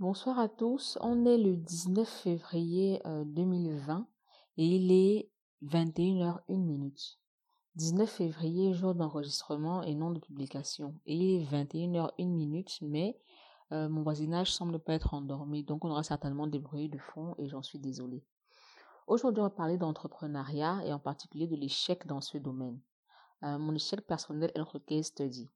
Bonsoir à tous, on est le 19 février 2020 et il est 21h01. 19 février, jour d'enregistrement et non de publication. Et il est 21h01, mais mon voisinage semble pas être endormi, donc on aura certainement des bruits de fond et j'en suis désolée. Aujourd'hui, on va parler d'entrepreneuriat et en particulier de l'échec dans ce domaine. Mon échec personnel est notre case study.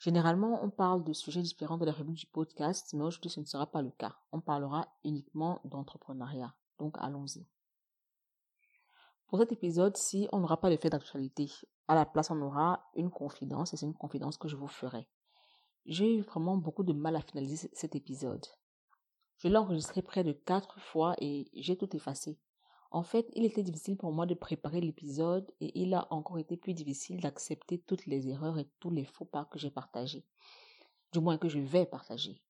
Généralement, on parle de sujets différents de la rubrique du podcast, mais aujourd'hui, ce ne sera pas le cas. On parlera uniquement d'entrepreneuriat. Donc, allons-y. Pour cet épisode-ci, on n'aura pas de fait d'actualité. À la place, on aura une confidence, et c'est une confidence que je vous ferai. J'ai eu vraiment beaucoup de mal à finaliser cet épisode. Je l'ai enregistré près de 4 fois et j'ai tout effacé. En fait, il était difficile pour moi de préparer l'épisode et il a encore été plus difficile d'accepter toutes les erreurs et tous les faux pas que j'ai partagés. Du moins que je vais partager.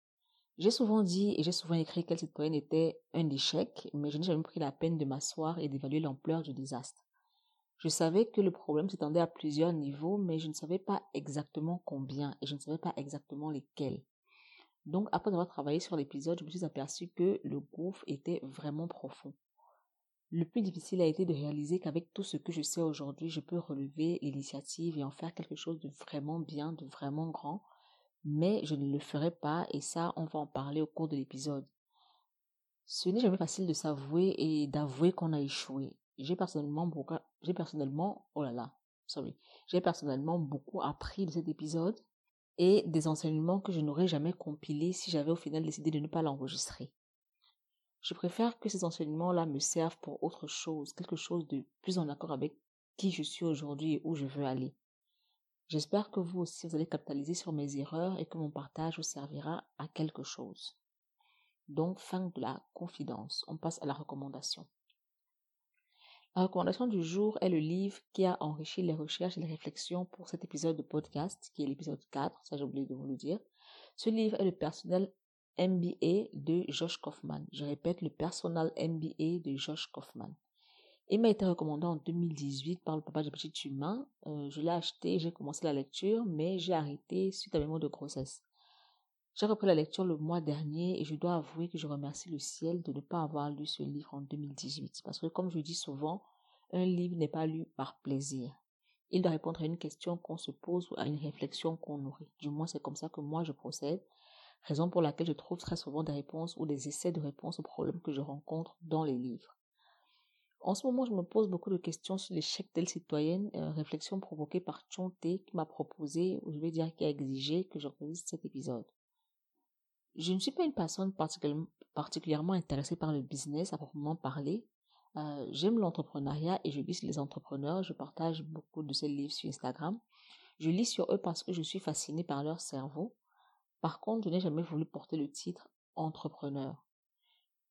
J'ai souvent dit et j'ai souvent écrit qu'elle citoyenne était un échec, mais je n'ai jamais pris la peine de m'asseoir et d'évaluer l'ampleur du désastre. Je savais que le problème s'étendait à plusieurs niveaux, mais je ne savais pas exactement combien et je ne savais pas exactement lesquels. Donc, après avoir travaillé sur l'épisode, je me suis aperçue que le gouffre était vraiment profond. Le plus difficile a été de réaliser qu'avec tout ce que je sais aujourd'hui, je peux relever l'initiative et en faire quelque chose de vraiment bien, de vraiment grand, mais je ne le ferai pas et ça, on va en parler au cours de l'épisode. Ce n'est jamais facile de s'avouer et d'avouer qu'on a échoué. J'ai personnellement beaucoup appris de cet épisode et des enseignements que je n'aurais jamais compilés si j'avais au final décidé de ne pas l'enregistrer. Je préfère que ces enseignements-là me servent pour autre chose, quelque chose de plus en accord avec qui je suis aujourd'hui et où je veux aller. J'espère que vous aussi, vous allez capitaliser sur mes erreurs et que mon partage vous servira à quelque chose. Donc, fin de la confidence. On passe à la recommandation. La recommandation du jour est le livre qui a enrichi les recherches et les réflexions pour cet épisode de podcast, qui est l'épisode 4, ça j'ai oublié de vous le dire. Ce livre est le Personal MBA de Josh Kaufman. Je répète, le Personal MBA de Josh Kaufman. Il m'a été recommandé en 2018 par le papa du petit humain. Je l'ai acheté, j'ai commencé la lecture, mais j'ai arrêté suite à mes mois de grossesse. J'ai repris la lecture le mois dernier et je dois avouer que je remercie le ciel de ne pas avoir lu ce livre en 2018. Parce que comme je dis souvent, un livre n'est pas lu par plaisir. Il doit répondre à une question qu'on se pose ou à une réflexion qu'on nourrit. Du moins, c'est comme ça que moi je procède. Raison pour laquelle je trouve très souvent des réponses ou des essais de réponses aux problèmes que je rencontre dans les livres. En ce moment, je me pose beaucoup de questions sur l'échec d'Elle Citoyenne, réflexion provoquée par Chonté qui m'a proposé, ou je vais dire qui a exigé que j'enregistre cet épisode. Je ne suis pas une personne particulièrement intéressée par le business à proprement parler. J'aime l'entrepreneuriat et je lis sur les entrepreneurs, je partage beaucoup de ces livres sur Instagram. Je lis sur eux parce que je suis fascinée par leur cerveau. Par contre, je n'ai jamais voulu porter le titre « entrepreneur ».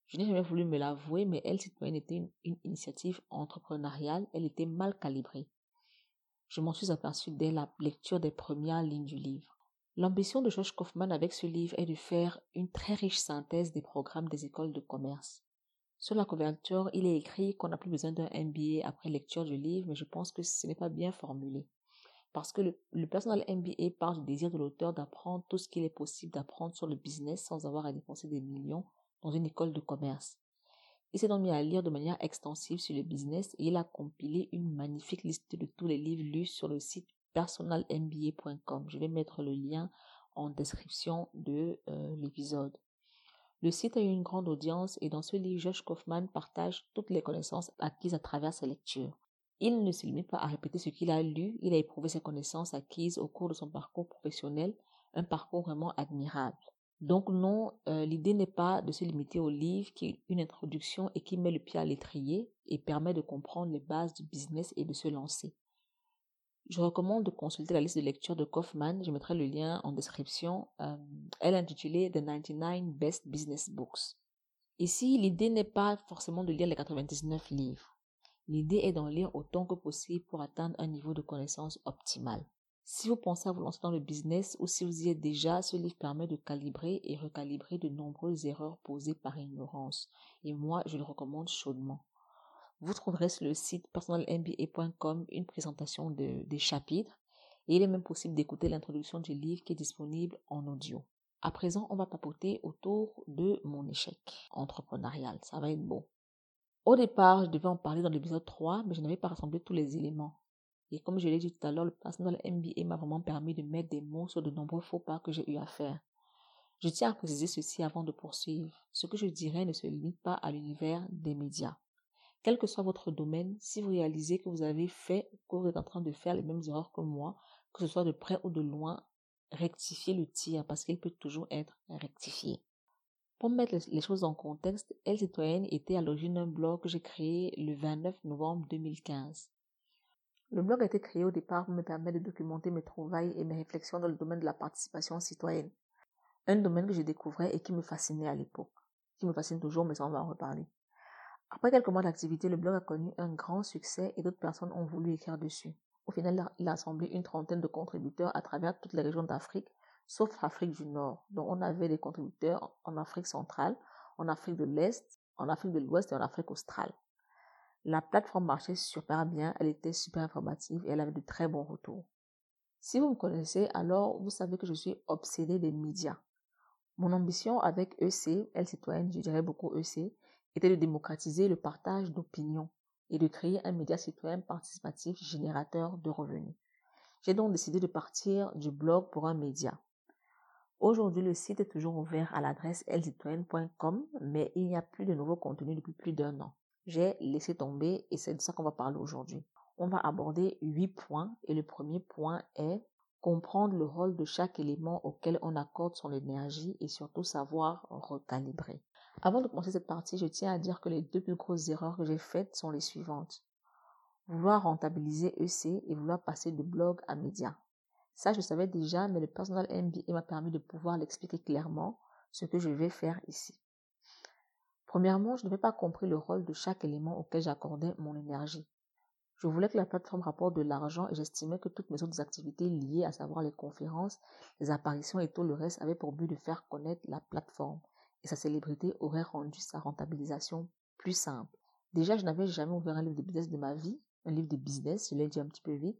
Je n'ai jamais voulu me l'avouer, mais Elle Citoyenne était une initiative entrepreneuriale, elle était mal calibrée. Je m'en suis aperçue dès la lecture des premières lignes du livre. L'ambition de Josh Kaufman avec ce livre est de faire une très riche synthèse des programmes des écoles de commerce. Sur la couverture, il est écrit qu'on n'a plus besoin d'un MBA après lecture du livre, mais je pense que ce n'est pas bien formulé. Parce que le Personal MBA part du désir de l'auteur d'apprendre tout ce qu'il est possible d'apprendre sur le business sans avoir à dépenser des millions dans une école de commerce. Il s'est donc mis à lire de manière extensive sur le business et il a compilé une magnifique liste de tous les livres lus sur le site personalmba.com. Je vais mettre le lien en description de l'épisode. Le site a eu une grande audience et dans ce livre, Josh Kaufman partage toutes les connaissances acquises à travers ses lectures. Il ne se limite pas à répéter ce qu'il a lu, il a éprouvé ses connaissances acquises au cours de son parcours professionnel, un parcours vraiment admirable. Donc non, l'idée n'est pas de se limiter au livre qui est une introduction et qui met le pied à l'étrier et permet de comprendre les bases du business et de se lancer. Je recommande de consulter la liste de lecture de Kaufman, je mettrai le lien en description, elle est intitulée « The 99 Best Business Books ». Ici, l'idée n'est pas forcément de lire les 99 livres. L'idée est d'en lire autant que possible pour atteindre un niveau de connaissance optimal. Si vous pensez à vous lancer dans le business ou si vous y êtes déjà, ce livre permet de calibrer et recalibrer de nombreuses erreurs posées par ignorance. Et moi, je le recommande chaudement. Vous trouverez sur le site personalmba.com une présentation des chapitres et il est même possible d'écouter l'introduction du livre qui est disponible en audio. À présent, on va papoter autour de mon échec entrepreneurial. Ça va être beau. Au départ, je devais en parler dans l'épisode 3, mais je n'avais pas rassemblé tous les éléments. Et comme je l'ai dit tout à l'heure, le Personal MBA m'a vraiment permis de mettre des mots sur de nombreux faux pas que j'ai eu à faire. Je tiens à préciser ceci avant de poursuivre. Ce que je dirais ne se limite pas à l'univers des médias. Quel que soit votre domaine, si vous réalisez que vous avez fait ou que vous êtes en train de faire les mêmes erreurs que moi, que ce soit de près ou de loin, rectifiez le tir parce qu'il peut toujours être rectifié. Pour mettre les choses en contexte, Elle Citoyenne était à l'origine d'un blog que j'ai créé le 29 novembre 2015. Le blog a été créé au départ pour me permettre de documenter mes trouvailles et mes réflexions dans le domaine de la participation citoyenne. Un domaine que je découvrais et qui me fascinait à l'époque. Qui me fascine toujours, mais ça on va en reparler. Après quelques mois d'activité, le blog a connu un grand succès et d'autres personnes ont voulu écrire dessus. Au final, il a assemblé une trentaine de contributeurs à travers toutes les régions d'Afrique, sauf l'Afrique du Nord. Donc on avait des contributeurs en Afrique centrale, en Afrique de l'Est, en Afrique de l'Ouest et en Afrique australe. La plateforme marchait super bien, elle était super informative et elle avait de très bons retours. Si vous me connaissez, alors vous savez que je suis obsédée des médias. Mon ambition avec EC, Elle Citoyenne, je dirais beaucoup EC, était de démocratiser le partage d'opinions et de créer un média citoyen participatif générateur de revenus. J'ai donc décidé de partir du blog pour un média. Aujourd'hui, le site est toujours ouvert à l'adresse lespavotage.com, mais il n'y a plus de nouveaux contenus depuis plus d'un an. J'ai laissé tomber et c'est de ça qu'on va parler aujourd'hui. On va aborder 8 points et le premier point est comprendre le rôle de chaque élément auquel on accorde son énergie et surtout savoir recalibrer. Avant de commencer cette partie, je tiens à dire que les deux plus grosses erreurs que j'ai faites sont les suivantes. Vouloir rentabiliser EC et vouloir passer de blog à média. Ça, je savais déjà, mais le Personal MBA m'a permis de pouvoir l'expliquer clairement, ce que je vais faire ici. Premièrement, je n'avais pas compris le rôle de chaque élément auquel j'accordais mon énergie. Je voulais que la plateforme rapporte de l'argent et j'estimais que toutes mes autres activités liées, à savoir les conférences, les apparitions et tout le reste, avaient pour but de faire connaître la plateforme. Et sa célébrité aurait rendu sa rentabilisation plus simple. Déjà, je n'avais jamais ouvert un livre de business de ma vie, un livre de business, je l'ai dit un petit peu vite,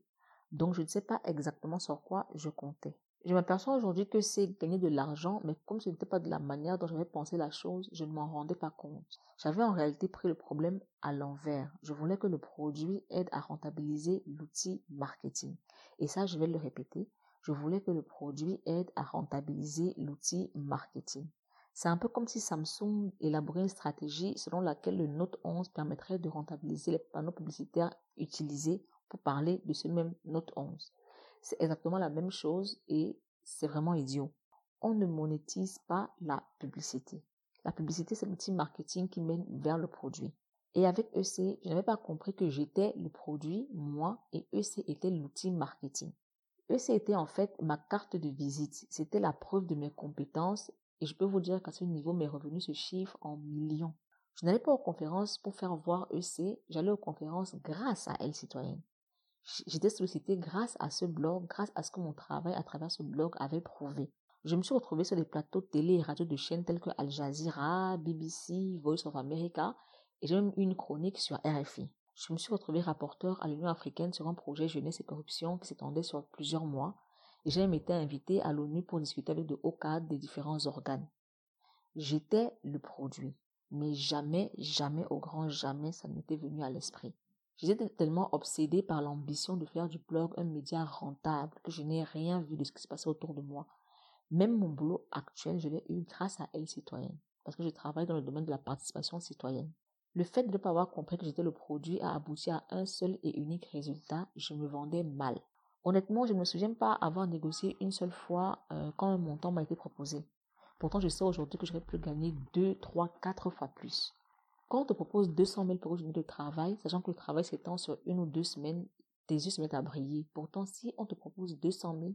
donc je ne sais pas exactement sur quoi je comptais. Je m'aperçois aujourd'hui que c'est gagner de l'argent, mais comme ce n'était pas de la manière dont j'avais pensé la chose, je ne m'en rendais pas compte. J'avais en réalité pris le problème à l'envers. Je voulais que le produit aide à rentabiliser l'outil marketing. Et ça, je vais le répéter. Je voulais que le produit aide à rentabiliser l'outil marketing. C'est un peu comme si Samsung élaborait une stratégie selon laquelle le Note 11 permettrait de rentabiliser les panneaux publicitaires utilisés pour parler de ce même Note 11. C'est exactement la même chose et c'est vraiment idiot. On ne monétise pas la publicité. La publicité, c'est l'outil marketing qui mène vers le produit. Et avec EC, je n'avais pas compris que j'étais le produit, moi, et EC était l'outil marketing. EC était en fait ma carte de visite. C'était la preuve de mes compétences et je peux vous dire qu'à ce niveau, mes revenus se chiffrent en millions. Je n'allais pas aux conférences pour faire voir EC, j'allais aux conférences grâce à Elle Citoyenne. J'étais sollicitée grâce à ce blog, grâce à ce que mon travail à travers ce blog avait prouvé. Je me suis retrouvée sur des plateaux télé et radio de chaînes telles que Al Jazeera, BBC, Voice of America et j'ai même eu une chronique sur RFI. Je me suis retrouvée rapporteur à l'Union africaine sur un projet jeunesse et corruption qui s'étendait sur plusieurs mois et j'ai même été invitée à l'ONU pour discuter avec de hauts cadres des différents organes. J'étais le produit, mais jamais, au grand jamais, ça m'était venu à l'esprit. J'étais tellement obsédée par l'ambition de faire du blog un média rentable que je n'ai rien vu de ce qui se passait autour de moi. Même mon boulot actuel, je l'ai eu grâce à Elle Citoyenne, parce que je travaille dans le domaine de la participation citoyenne. Le fait de ne pas avoir compris que j'étais le produit a abouti à un seul et unique résultat, je me vendais mal. Honnêtement, je ne me souviens pas avoir négocié une seule fois quand un montant m'a été proposé. Pourtant, je sais aujourd'hui que j'aurais pu gagner 2, 3, 4 fois plus. Quand on te propose 200 000 pour une journée de travail, sachant que le travail s'étend sur 1 ou 2 semaines, tes yeux se mettent à briller. Pourtant, si on te propose 200 000,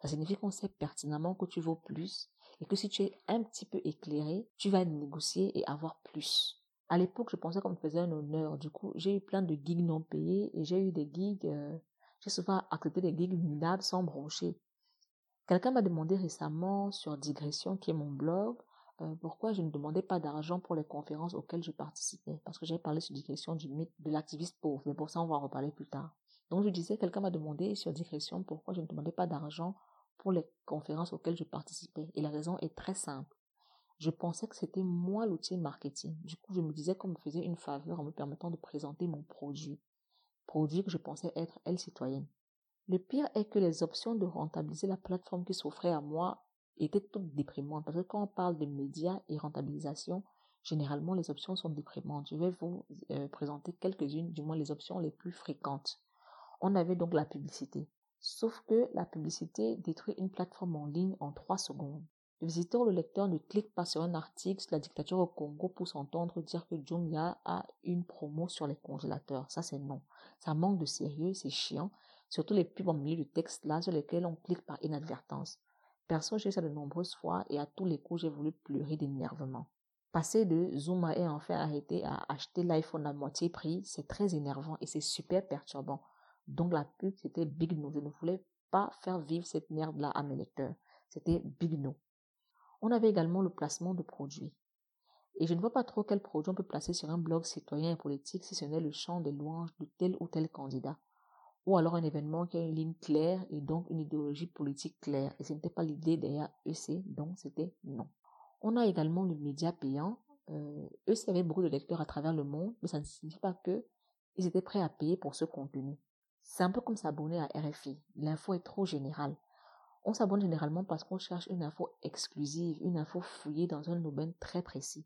ça signifie qu'on sait pertinemment que tu vaux plus et que si tu es un petit peu éclairé, tu vas négocier et avoir plus. À l'époque, je pensais qu'on me faisait un honneur. Du coup, j'ai eu plein de gigs non payés et j'ai eu des gigs... j'ai souvent accepté des gigs minables sans broncher. Quelqu'un m'a demandé récemment sur Digression, qui est mon blog, pourquoi je ne demandais pas d'argent pour les conférences auxquelles je participais. Parce que j'avais parlé sur Digression du mythe de l'activiste pauvre, mais pour ça on va en reparler plus tard. Donc je disais, quelqu'un m'a demandé sur Digression pourquoi je ne demandais pas d'argent pour les conférences auxquelles je participais. Et la raison est très simple. Je pensais que c'était moi l'outil marketing. Du coup, je me disais qu'on me faisait une faveur en me permettant de présenter mon produit. Produit que je pensais être Elle Citoyenne. Le pire est que les options de rentabiliser la plateforme qui s'offrait à moi étaient toutes déprimantes. Parce que quand on parle de médias et rentabilisation, généralement les options sont déprimantes. Je vais vous présenter quelques-unes, du moins les options les plus fréquentes. On avait donc la publicité. Sauf que la publicité détruit une plateforme en ligne en 3 secondes. Le visiteur ou le lecteur ne clique pas sur un article sur la dictature au Congo pour s'entendre dire que Jumia a une promo sur les congélateurs. Ça, c'est non. Ça manque de sérieux, c'est chiant. Surtout les pubs en milieu de texte là sur lesquels on clique par inadvertance. Perso, j'ai eu ça de nombreuses fois et à tous les coups, j'ai voulu pleurer d'énervement. Passer de Zoom a et enfin arrêter à acheter l'iPhone à moitié prix, c'est très énervant et c'est super perturbant. Donc la pub, c'était big no. Je ne voulais pas faire vivre cette merde-là à mes lecteurs. C'était big no. On avait également le placement de produits. Et je ne vois pas trop quel produit on peut placer sur un blog citoyen et politique si ce n'est le chant des louanges de tel ou tel candidat. Ou alors un événement qui a une ligne claire et donc une idéologie politique claire. Et ce n'était pas l'idée derrière EC, donc c'était non. On a également le média payant. EC avait beaucoup de lecteurs à travers le monde, mais ça ne signifie pas que ils étaient prêts à payer pour ce contenu. C'est un peu comme s'abonner à RFI. L'info est trop générale. On s'abonne généralement parce qu'on cherche une info exclusive, une info fouillée dans un domaine très précis.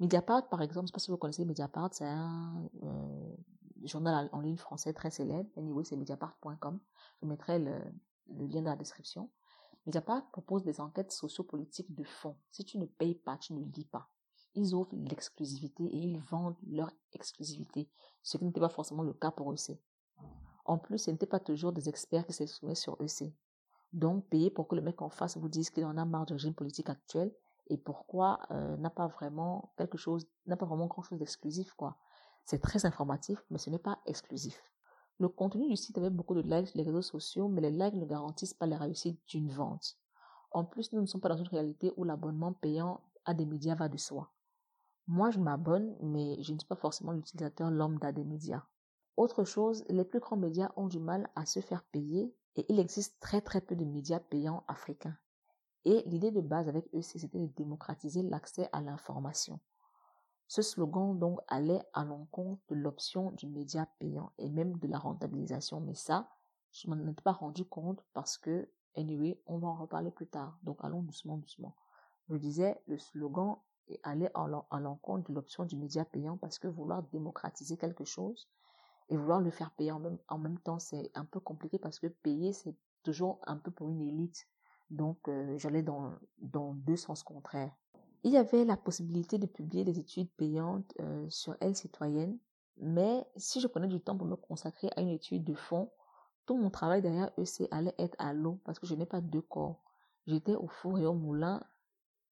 Mediapart, par exemple, je ne sais pas si vous connaissez Mediapart, c'est un journal en ligne français très célèbre. Anyway, c'est mediapart.com. Je mettrai le lien dans la description. Mediapart propose des enquêtes sociopolitiques de fond. Si tu ne payes pas, tu ne lis pas. Ils offrent l'exclusivité et ils vendent leur exclusivité, ce qui n'était pas forcément le cas pour EC. En plus, ce n'était pas toujours des experts qui s'exprimaient sur EC. Donc, payer pour que le mec en face vous dise qu'il en a marre du régime politique actuel et pourquoi n'a pas vraiment grand chose d'exclusif, quoi. C'est très informatif, mais ce n'est pas exclusif. Le contenu du site avait beaucoup de likes sur les réseaux sociaux, mais les likes ne garantissent pas la réussite d'une vente. En plus, nous ne sommes pas dans une réalité où l'abonnement payant à des médias va de soi. Moi, je m'abonne, mais je ne suis pas forcément l'utilisateur lambda des médias. Autre chose, les plus grands médias ont du mal à se faire payer. Et il existe très très peu de médias payants africains. Et l'idée de base avec eux, c'était de démocratiser l'accès à l'information. Ce slogan donc allait à l'encontre de l'option du média payant et même de la rentabilisation. Mais ça, je ne m'en étais pas rendu compte parce que, anyway, on va en reparler plus tard. Donc allons doucement, doucement. Je disais, le slogan allait à l'encontre de l'option du média payant parce que vouloir démocratiser quelque chose, et vouloir le faire payer en même temps, c'est un peu compliqué parce que payer, c'est toujours un peu pour une élite. Donc, j'allais dans deux sens contraires. Il y avait la possibilité de publier des études payantes sur Elle Citoyenne, mais si je prenais du temps pour me consacrer à une étude de fond, tout mon travail derrière EC allait être à l'eau parce que je n'ai pas deux corps. J'étais au four et au moulin,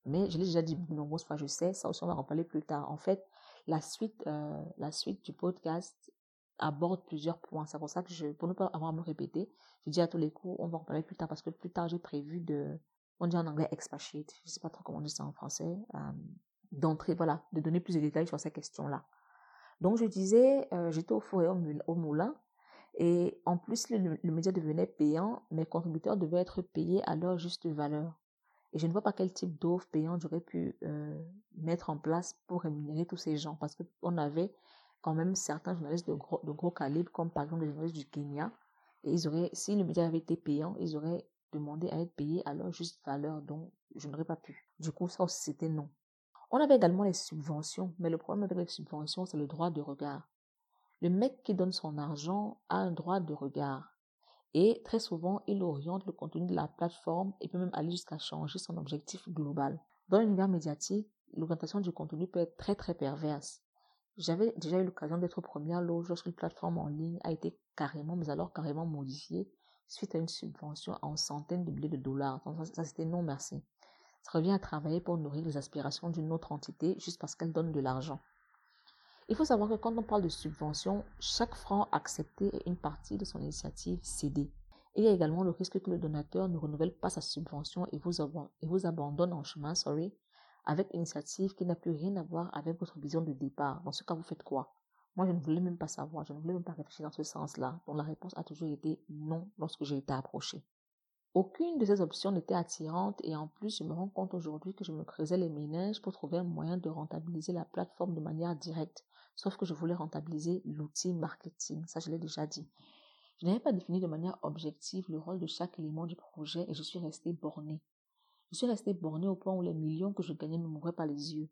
mais je l'ai déjà dit de nombreuses fois, je sais, ça aussi on va en parler plus tard. En fait, la suite du podcast aborde plusieurs points. C'est pour ça que pour ne pas avoir à me répéter, je dis à tous les coups, on va en parler plus tard parce que plus tard, j'ai prévu on dit en anglais expatiate, je sais pas trop comment on dit ça en français, de donner plus de détails sur ces questions-là. Donc, je disais, j'étais au four et au moulin et en plus, le média devenait payant, mes contributeurs devaient être payés à leur juste valeur. Et je ne vois pas quel type d'offre payante j'aurais pu mettre en place pour rémunérer tous ces gens parce qu'on avait quand même certains journalistes de gros calibre, comme par exemple les journalistes du Kenya, et si le média avait été payant, ils auraient demandé à être payés à leur juste valeur, donc je n'aurais pas pu. Du coup, ça aussi, c'était non. On avait également les subventions, mais le problème avec les subventions, c'est le droit de regard. Le mec qui donne son argent a un droit de regard, et très souvent, il oriente le contenu de la plateforme et peut même aller jusqu'à changer son objectif global. Dans l'univers médiatique, l'orientation du contenu peut être très très perverse. J'avais déjà eu l'occasion d'être première loge lorsqu'une plateforme en ligne a été carrément modifiée suite à une subvention en centaines de milliers de dollars. Donc ça, c'était non merci. Ça revient à travailler pour nourrir les aspirations d'une autre entité juste parce qu'elle donne de l'argent. Il faut savoir que quand on parle de subvention, chaque franc accepté est une partie de son initiative cédée. Il y a également le risque que le donateur ne renouvelle pas sa subvention et vous abandonne en chemin, avec une initiative qui n'a plus rien à voir avec votre vision de départ. Dans ce cas, vous faites quoi? Moi, je ne voulais même pas savoir, je ne voulais même pas réfléchir dans ce sens-là. Donc, la réponse a toujours été non lorsque j'ai été approchée. Aucune de ces options n'était attirante et en plus, je me rends compte aujourd'hui que je me creusais les méninges pour trouver un moyen de rentabiliser la plateforme de manière directe. Sauf que je voulais rentabiliser l'outil marketing, ça je l'ai déjà dit. Je n'avais pas défini de manière objective le rôle de chaque élément du projet et je suis restée bornée. Je suis restée bornée au point où les millions que je gagnais me mouraient par les yeux.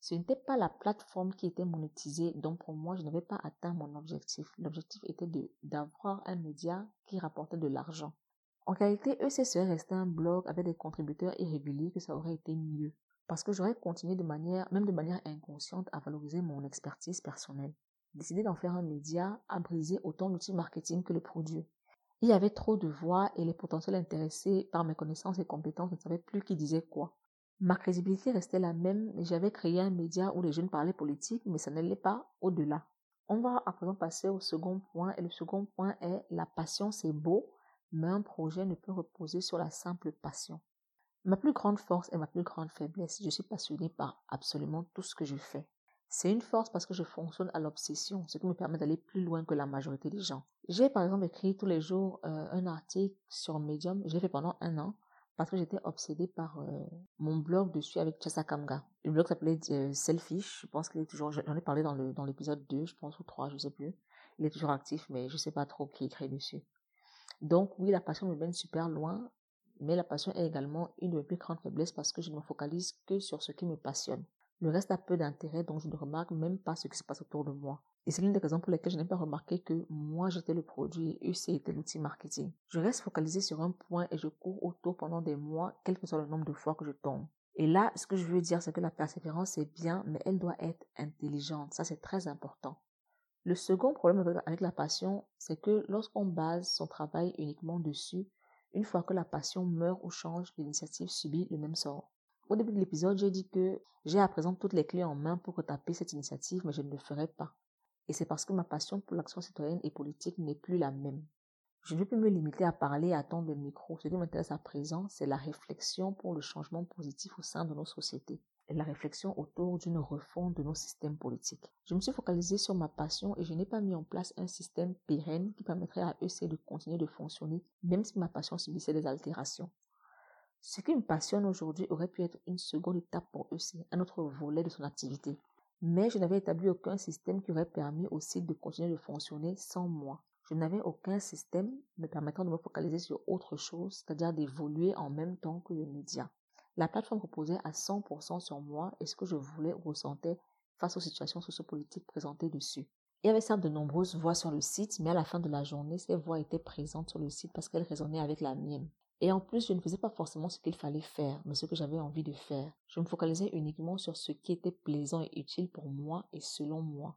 Ce n'était pas la plateforme qui était monétisée, donc pour moi, je n'avais pas atteint mon objectif. L'objectif était d'avoir un média qui rapportait de l'argent. En réalité, EC serait resté un blog avec des contributeurs irréguliers que ça aurait été mieux. Parce que j'aurais continué de manière inconsciente à valoriser mon expertise personnelle. Décider d'en faire un média a brisé autant l'outil marketing que le produit. Il y avait trop de voix et les potentiels intéressés par mes connaissances et compétences ne savaient plus qui disait quoi. Ma crédibilité restait la même et j'avais créé un média où les jeunes parlaient politique, mais ça n'allait pas au-delà. On va à présent passer au second point et le second point est la passion c'est beau, mais un projet ne peut reposer sur la simple passion. Ma plus grande force et ma plus grande faiblesse, je suis passionnée par absolument tout ce que je fais. C'est une force parce que je fonctionne à l'obsession, ce qui me permet d'aller plus loin que la majorité des gens. J'ai par exemple écrit tous les jours un article sur Medium, je l'ai fait pendant 1 an, parce que j'étais obsédée par mon blog dessus avec Tchassa Kamga. Le blog s'appelait Selfish, je pense qu'il est toujours, j'en ai parlé dans l'épisode 2, je pense, ou 3, je sais plus. Il est toujours actif, mais je sais pas trop qui écrit dessus. Donc oui, la passion me mène super loin, mais la passion est également une de mes plus grandes faiblesses parce que je ne me focalise que sur ce qui me passionne. Le reste a peu d'intérêt, donc je ne remarque même pas ce qui se passe autour de moi. Et c'est l'une des raisons pour lesquelles je n'ai pas remarqué que moi j'étais le produit et UC était l'outil marketing. Je reste focalisée sur un point et je cours autour pendant des mois, quel que soit le nombre de fois que je tombe. Et là, ce que je veux dire, c'est que la persévérance est bien, mais elle doit être intelligente. Ça, c'est très important. Le second problème avec la passion, c'est que lorsqu'on base son travail uniquement dessus, une fois que la passion meurt ou change, l'initiative subit le même sort. Au début de l'épisode, j'ai dit que j'ai à présent toutes les clés en main pour retaper cette initiative, mais je ne le ferai pas. Et c'est parce que ma passion pour l'action citoyenne et politique n'est plus la même. Je ne veux plus me limiter à parler et à tendre le micro. Ce qui m'intéresse à présent, c'est la réflexion pour le changement positif au sein de nos sociétés. Et la réflexion autour d'une refonte de nos systèmes politiques. Je me suis focalisée sur ma passion et je n'ai pas mis en place un système pérenne qui permettrait à EC de continuer de fonctionner, même si ma passion subissait des altérations. Ce qui me passionne aujourd'hui aurait pu être une seconde étape pour EC, un autre volet de son activité. Mais je n'avais établi aucun système qui aurait permis au site de continuer de fonctionner sans moi. Je n'avais aucun système me permettant de me focaliser sur autre chose, c'est-à-dire d'évoluer en même temps que le média. La plateforme reposait à 100% sur moi et ce que je voulais ou ressentais face aux situations sociopolitiques présentées dessus. Il y avait certes de nombreuses voix sur le site, mais à la fin de la journée, ces voix étaient présentes sur le site parce qu'elles résonnaient avec la mienne. Et en plus, je ne faisais pas forcément ce qu'il fallait faire, mais ce que j'avais envie de faire. Je me focalisais uniquement sur ce qui était plaisant et utile pour moi et selon moi.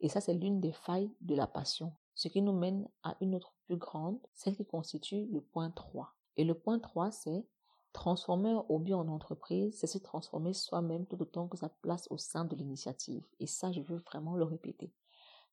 Et ça, c'est l'une des failles de la passion. Ce qui nous mène à une autre plus grande, celle qui constitue le point 3. Et le point 3, c'est transformer un hobby en entreprise, c'est se transformer soi-même tout autant que sa place au sein de l'initiative. Et ça, je veux vraiment le répéter.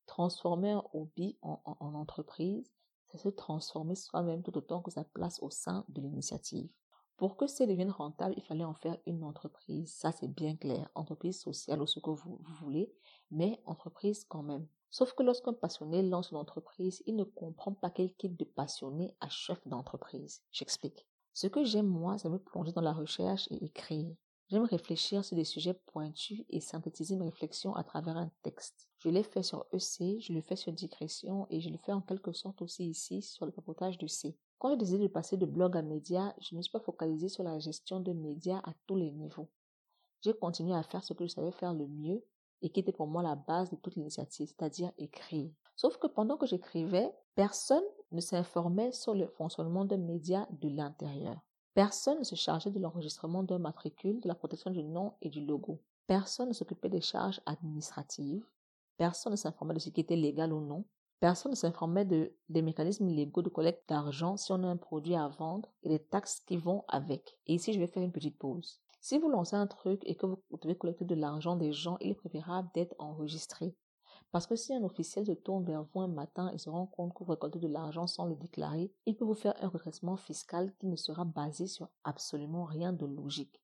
Transformer un hobby en entreprise, c'est se transformer soi-même tout autant que sa place au sein de l'initiative. Pour que ça devienne rentable, il fallait en faire une entreprise. Ça, c'est bien clair. Entreprise sociale ou ce que vous voulez, mais entreprise quand même. Sauf que lorsqu'un passionné lance une entreprise, il ne comprend pas quel quitte de passionné à chef d'entreprise. J'explique. Ce que j'aime, moi, c'est me plonger dans la recherche et écrire. J'aime réfléchir sur des sujets pointus et synthétiser mes réflexions à travers un texte. Je l'ai fait sur EC, je le fais sur Digression et je le fais en quelque sorte aussi ici sur le papotage de C. Quand j'ai décidé de passer de blog à média, je ne me suis pas focalisée sur la gestion de médias à tous les niveaux. J'ai continué à faire ce que je savais faire le mieux et qui était pour moi la base de toute l'initiative, c'est-à-dire écrire. Sauf que pendant que j'écrivais, personne ne s'informait sur le fonctionnement d'un média de l'intérieur. Personne ne se chargeait de l'enregistrement d'un matricule, de la protection du nom et du logo. Personne ne s'occupait des charges administratives. Personne ne s'informait de ce qui était légal ou non. Personne ne s'informait des mécanismes légaux de collecte d'argent si on a un produit à vendre et des taxes qui vont avec. Et ici, je vais faire une petite pause. Si vous lancez un truc et que vous devez collecter de l'argent des gens, il est préférable d'être enregistré. Parce que si un officiel se tourne vers vous un matin et se rend compte que vous récoltez de l'argent sans le déclarer, il peut vous faire un redressement fiscal qui ne sera basé sur absolument rien de logique.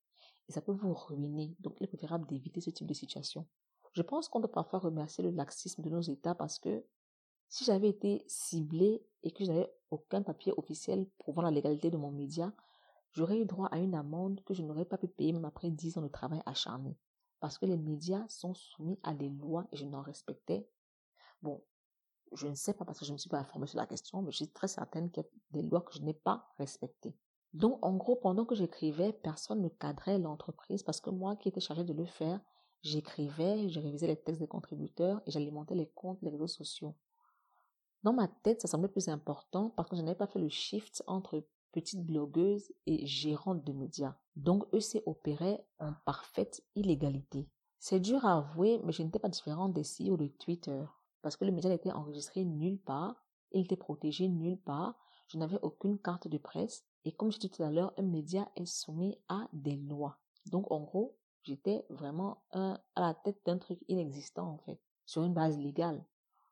Et ça peut vous ruiner, donc il est préférable d'éviter ce type de situation. Je pense qu'on doit parfois remercier le laxisme de nos États parce que Si j'avais été ciblée et que je n'avais aucun papier officiel prouvant la légalité de mon média, j'aurais eu droit à une amende que je n'aurais pas pu payer même après 10 ans de travail acharné. Parce que les médias sont soumis à des lois et je n'en respectais. Bon, je ne sais pas parce que je ne me suis pas informée sur la question, mais je suis très certaine qu'il y a des lois que je n'ai pas respectées. Donc, en gros, pendant que j'écrivais, personne ne cadrait l'entreprise parce que moi qui étais chargée de le faire, j'écrivais, je révisais les textes des contributeurs et j'alimentais les comptes, les réseaux sociaux. Dans ma tête, ça semblait plus important parce que je n'avais pas fait le shift entre petite blogueuse et gérante de médias. Donc, EC opérait en parfaite illégalité. C'est dur à avouer, mais je n'étais pas différente des CEO de Twitter parce que le média n'était enregistré nulle part, il était protégé nulle part, je n'avais aucune carte de presse et comme je disais tout à l'heure, un média est soumis à des lois. Donc, en gros, j'étais vraiment à la tête d'un truc inexistant en fait, sur une base légale.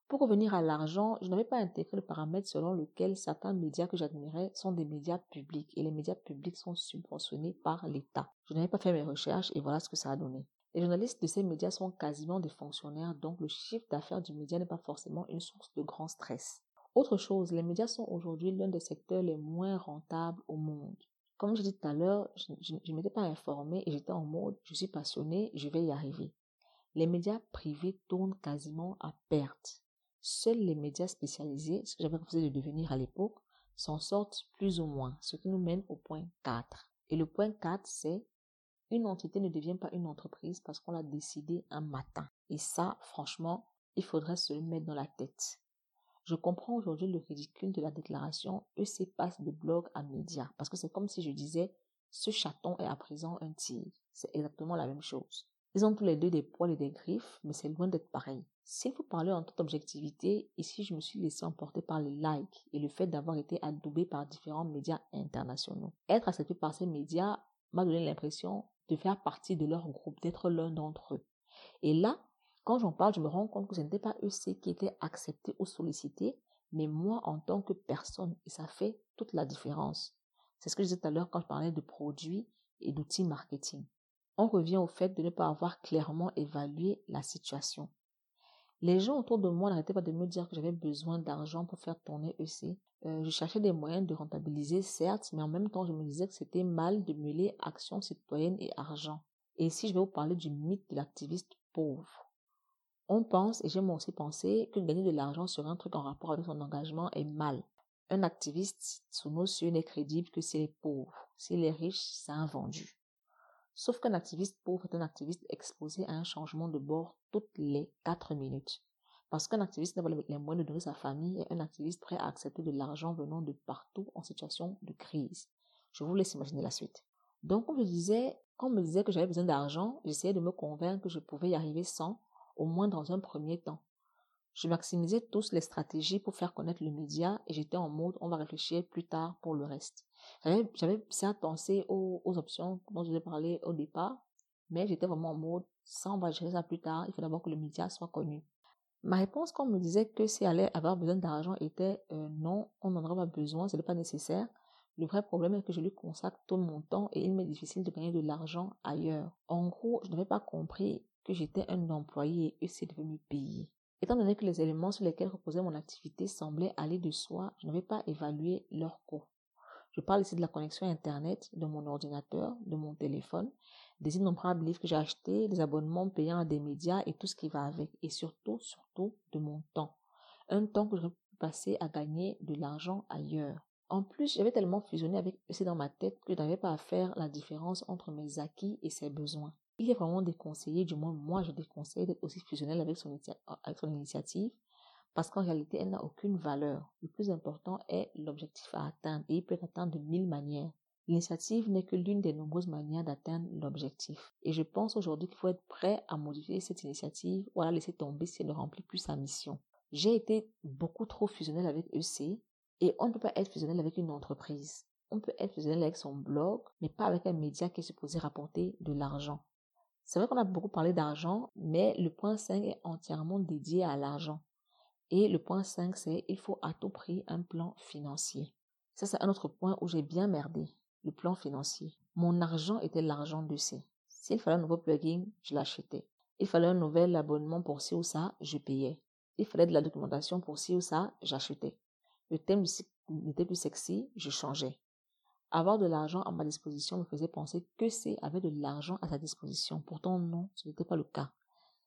Pour revenir à l'argent, je n'avais pas intégré le paramètre selon lequel certains médias que j'admirais sont des médias publics et les médias publics sont subventionnés par l'État. Je n'avais pas fait mes recherches et voilà ce que ça a donné. Les journalistes de ces médias sont quasiment des fonctionnaires, donc le chiffre d'affaires du média n'est pas forcément une source de grand stress. Autre chose, les médias sont aujourd'hui l'un des secteurs les moins rentables au monde. Comme je disais tout à l'heure, je ne m'étais pas informée et j'étais en mode « je suis passionnée, je vais y arriver ». Les médias privés tournent quasiment à perte. Seuls les médias spécialisés, ce que j'avais refusé de devenir à l'époque, s'en sortent plus ou moins, ce qui nous mène au point 4. Et le point 4, c'est une entité ne devient pas une entreprise parce qu'on l'a décidé un matin. Et ça, franchement, il faudrait se le mettre dans la tête. Je comprends aujourd'hui le ridicule de la déclaration « EC passe de blog à média » parce que c'est comme si je disais « ce chaton est à présent un tigre ». C'est exactement la même chose. Ils ont tous les deux des poils et des griffes, mais c'est loin d'être pareil. S'il faut parler en toute objectivité, ici je me suis laissé emporter par les likes et le fait d'avoir été adoubé par différents médias internationaux. Être accepté par ces médias m'a donné l'impression de faire partie de leur groupe, d'être l'un d'entre eux. Et là, quand j'en parle, je me rends compte que ce n'était pas eux qui étaient acceptés ou sollicités, mais moi en tant que personne, et ça fait toute la différence. C'est ce que je disais tout à l'heure quand je parlais de produits et d'outils marketing. On revient au fait de ne pas avoir clairement évalué la situation. Les gens autour de moi n'arrêtaient pas de me dire que j'avais besoin d'argent pour faire tourner EC. Je cherchais des moyens de rentabiliser, certes, mais en même temps, je me disais que c'était mal de mêler action citoyenne et argent. Et ici, je vais vous parler du mythe de l'activiste pauvre. On pense, et j'ai moi aussi pensé, que gagner de l'argent sur un truc en rapport avec son engagement est mal. Un activiste, sous nos yeux, n'est crédible que s'il est pauvre. S'il est riche, c'est un vendu. Sauf qu'un activiste pauvre est un activiste exposé à un changement de bord toutes les 4 minutes. Parce qu'un activiste n'a pas les moyens de nourrir sa famille et un activiste prêt à accepter de l'argent venant de partout en situation de crise. Je vous laisse imaginer la suite. Donc, quand on me disait que j'avais besoin d'argent, j'essayais de me convaincre que je pouvais y arriver sans, au moins dans un premier temps. Je maximisais tous les stratégies pour faire connaître le média et j'étais en mode « on va réfléchir plus tard pour le reste ». J'avais certes pensé aux options dont je vous ai parlé au départ, mais j'étais vraiment en mode « ça, on va gérer ça plus tard, il faut d'abord que le média soit connu ». Ma réponse quand on me disait que si elle allait avoir besoin d'argent était « non, on n'en aurait pas besoin, ce n'est pas nécessaire ». Le vrai problème est que je lui consacre tout mon temps et il m'est difficile de gagner de l'argent ailleurs. En gros, je n'avais pas compris que j'étais un employé et EC devait me payer. Étant donné que les éléments sur lesquels reposait mon activité semblaient aller de soi, je n'avais pas évalué leur coût. Je parle ici de la connexion Internet, de mon ordinateur, de mon téléphone, des innombrables livres que j'ai achetés, des abonnements payants à des médias et tout ce qui va avec. Et surtout, de mon temps. Un temps que j'aurais pu passer à gagner de l'argent ailleurs. En plus, j'avais tellement fusionné avec EC dans ma tête que je n'avais pas à faire la différence entre mes acquis et ses besoins. Il est vraiment déconseillé, du moins moi je déconseille d'être aussi fusionnel avec son initiative parce qu'en réalité elle n'a aucune valeur. Le plus important est l'objectif à atteindre et il peut être atteint de 1000 manières. L'initiative n'est que l'une des nombreuses manières d'atteindre l'objectif. Et je pense aujourd'hui qu'il faut être prêt à modifier cette initiative ou à la laisser tomber si elle ne remplit plus sa mission. J'ai été beaucoup trop fusionnel avec EC et on ne peut pas être fusionnel avec une entreprise. On peut être fusionnel avec son blog mais pas avec un média qui est supposé rapporter de l'argent. C'est vrai qu'on a beaucoup parlé d'argent, mais le point 5 est entièrement dédié à l'argent. Et le point 5, c'est il faut à tout prix un plan financier. Ça, c'est un autre point où j'ai bien merdé, le plan financier. Mon argent était l'argent de C. S'il fallait un nouveau plugin, je l'achetais. Il fallait un nouvel abonnement pour ci ou ça, je payais. il fallait de la documentation pour ci ou ça, j'achetais. Le thème n'était plus sexy, je changeais. Avoir de l'argent à ma disposition me faisait penser que c'est avait de l'argent à sa disposition. Pourtant non, ce n'était pas le cas.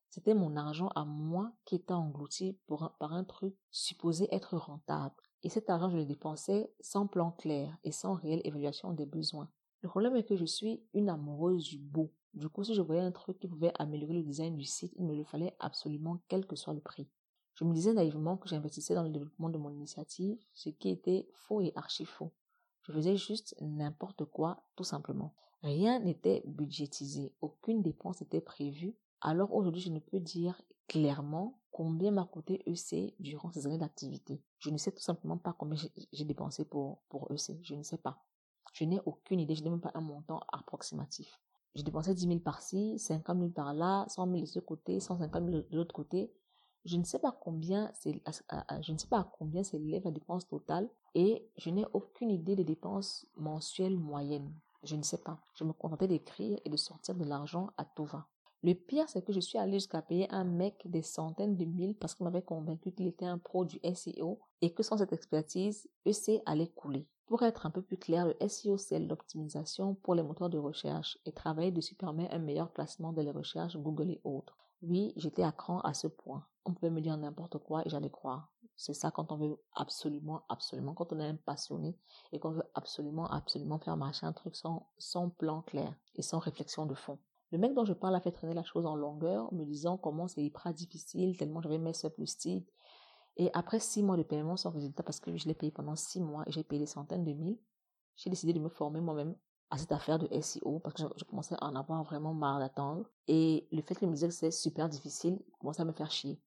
C'était mon argent à moi qui était englouti par un truc supposé être rentable. Et cet argent, je le dépensais sans plan clair et sans réelle évaluation des besoins. Le problème est que je suis une amoureuse du beau. Du coup, si je voyais un truc qui pouvait améliorer le design du site, il me le fallait absolument quel que soit le prix. Je me disais naïvement que j'investissais dans le développement de mon initiative, ce qui était faux et archi-faux. Je faisais juste n'importe quoi, tout simplement. Rien n'était budgétisé, aucune dépense n'était prévue. Alors aujourd'hui, je ne peux dire clairement combien m'a coûté EC durant ces années d'activité. Je ne sais tout simplement pas combien j'ai dépensé pour EC, je ne sais pas. Je n'ai aucune idée, je n'ai même pas un montant approximatif. J'ai dépensé 10 000 par-ci, 50 000 par-là, 100 000 de ce côté, 150 000 de l'autre côté. Je ne sais pas combien s'élève la dépense totale et je n'ai aucune idée des dépenses mensuelles moyennes. Je ne sais pas. Je me contentais d'écrire et de sortir de l'argent à tout va. Le pire, c'est que je suis allée jusqu'à payer un mec des centaines de mille parce qu'on m'avait convaincu qu'il était un pro du SEO et que sans cette expertise, EC allait couler. Pour être un peu plus clair, le SEO, c'est l'optimisation pour les moteurs de recherche et travailler dessus permet un meilleur placement dans les recherches Google et autres. Oui, j'étais à cran à ce point. On pouvait me dire n'importe quoi et j'allais croire. C'est ça quand on veut absolument, quand on est un passionné et qu'on veut absolument faire marcher un truc sans plan clair et sans réflexion de fond. Le mec dont je parle a fait traîner la chose en longueur, me disant comment c'est hyper difficile, tellement j'avais mes up le style. Et après 6 mois de paiement sans résultat, parce que je l'ai payé pendant 6 mois et j'ai payé des centaines de mille, j'ai décidé de me former moi-même à cette affaire de SEO parce que je commençais à en avoir vraiment marre d'attendre. Et le fait qu'il me disait que c'était super difficile commençait à me faire chier.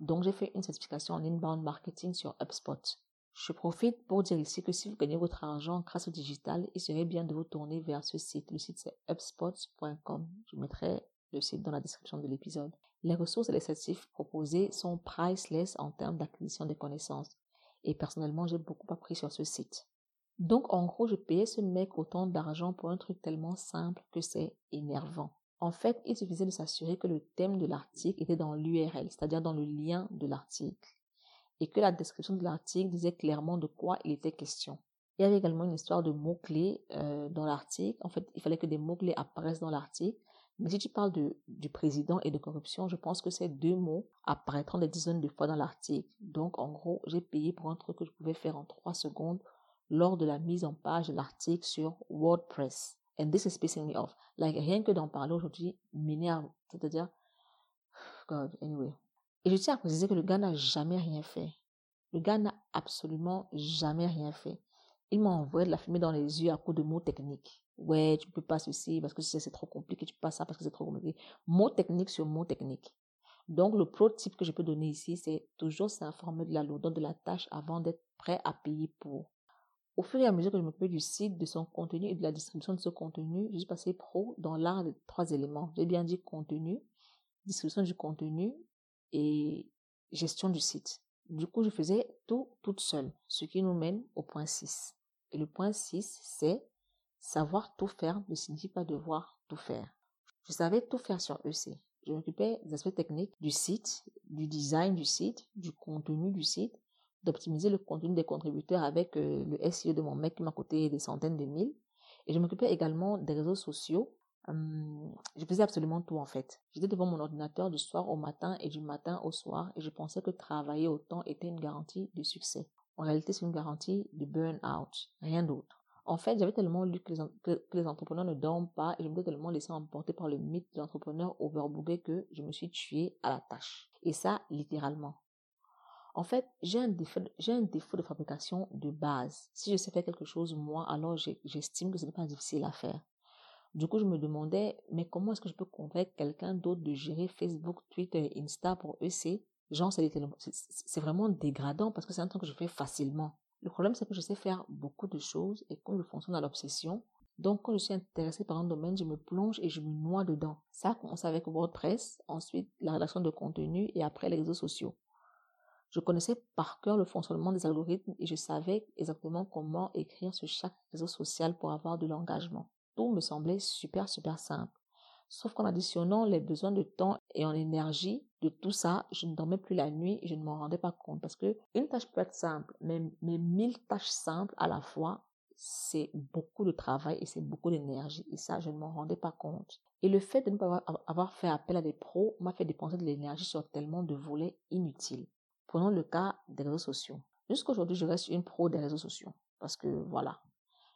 Donc j'ai fait une certification en inbound marketing sur HubSpot. Je profite pour dire ici que si vous gagnez votre argent grâce au digital, il serait bien de vous tourner vers ce site. Le site c'est hubspot.com. Je mettrai le site dans la description de l'épisode. Les ressources et les certifs proposés sont priceless en termes d'acquisition des connaissances. Et personnellement, j'ai beaucoup appris sur ce site. Donc, en gros, je payais ce mec autant d'argent pour un truc tellement simple que c'est énervant. En fait, il suffisait de s'assurer que le thème de l'article était dans l'URL, c'est-à-dire dans le lien de l'article, et que la description de l'article disait clairement de quoi il était question. Il y avait également une histoire de mots-clés dans l'article. En fait, il fallait que des mots-clés apparaissent dans l'article. Mais si tu parles du président et de corruption, je pense que ces 2 mots apparaîtront des dizaines de fois dans l'article. Donc, en gros, j'ai payé pour un truc que je pouvais faire en 3 secondes lors de la mise en page de l'article sur WordPress. And this is pissing me off. Like, rien que d'en parler aujourd'hui m'énerve. C'est-à-dire, God, anyway. Et je tiens à préciser que le gars n'a jamais rien fait. Le gars n'a absolument jamais rien fait. Il m'a envoyé de la fumée dans les yeux à cause de mots techniques. Ouais, tu peux pas ceci parce que c'est trop compliqué, tu peux pas ça parce que c'est trop compliqué. Mots techniques sur mots techniques. Donc, le pro-type que je peux donner ici, c'est toujours s'informer de la lourdeur de la tâche avant d'être prêt à payer pour. Au fur et à mesure que je m'occupe du site, de son contenu et de la distribution de ce contenu, je suis passé pro dans l'art des 3 éléments. J'ai bien dit contenu, distribution du contenu et gestion du site. Du coup, je faisais tout toute seule, ce qui nous mène au point 6. Et le point 6, c'est savoir tout faire ne signifie pas devoir tout faire. Je savais tout faire sur EC. Je m'occupais des aspects techniques du site, du design du site, du contenu du site, d'optimiser le contenu des contributeurs avec le SEO de mon mec qui m'a coûté des centaines de mille. Et je m'occupais également des réseaux sociaux. Je faisais absolument tout en fait. J'étais devant mon ordinateur du soir au matin et du matin au soir et je pensais que travailler autant était une garantie de succès. En réalité, c'est une garantie de burn-out, rien d'autre. En fait, j'avais tellement lu que les entrepreneurs ne dorment pas et je me suis tellement laissé emporter par le mythe de l'entrepreneur overbooké que je me suis tuée à la tâche. Et ça, littéralement. En fait, j'ai un défaut de fabrication de base. Si je sais faire quelque chose, moi, alors j'estime que ce n'est pas difficile à faire. Du coup, je me demandais, mais comment est-ce que je peux convaincre quelqu'un d'autre de gérer Facebook, Twitter et Insta pour EC? Genre, c'est vraiment dégradant parce que c'est un truc que je fais facilement. Le problème, c'est que je sais faire beaucoup de choses et comme je fonctionne à l'obsession, donc quand je suis intéressée par un domaine, je me plonge et je me noie dedans. Ça a commencé avec WordPress, ensuite la rédaction de contenu et après les réseaux sociaux. Je connaissais par cœur le fonctionnement des algorithmes et je savais exactement comment écrire sur chaque réseau social pour avoir de l'engagement. Tout me semblait super simple. Sauf qu'en additionnant les besoins de temps et en énergie de tout ça, je ne dormais plus la nuit et je ne m'en rendais pas compte. Parce que une tâche peut être simple, mais 1000 tâches simples à la fois, c'est beaucoup de travail et c'est beaucoup d'énergie. Et ça, je ne m'en rendais pas compte. Et le fait de ne pas avoir fait appel à des pros m'a fait dépenser de l'énergie sur tellement de volets inutiles. Prenons le cas des réseaux sociaux. Jusqu'aujourd'hui, je reste une pro des réseaux sociaux. Parce que voilà,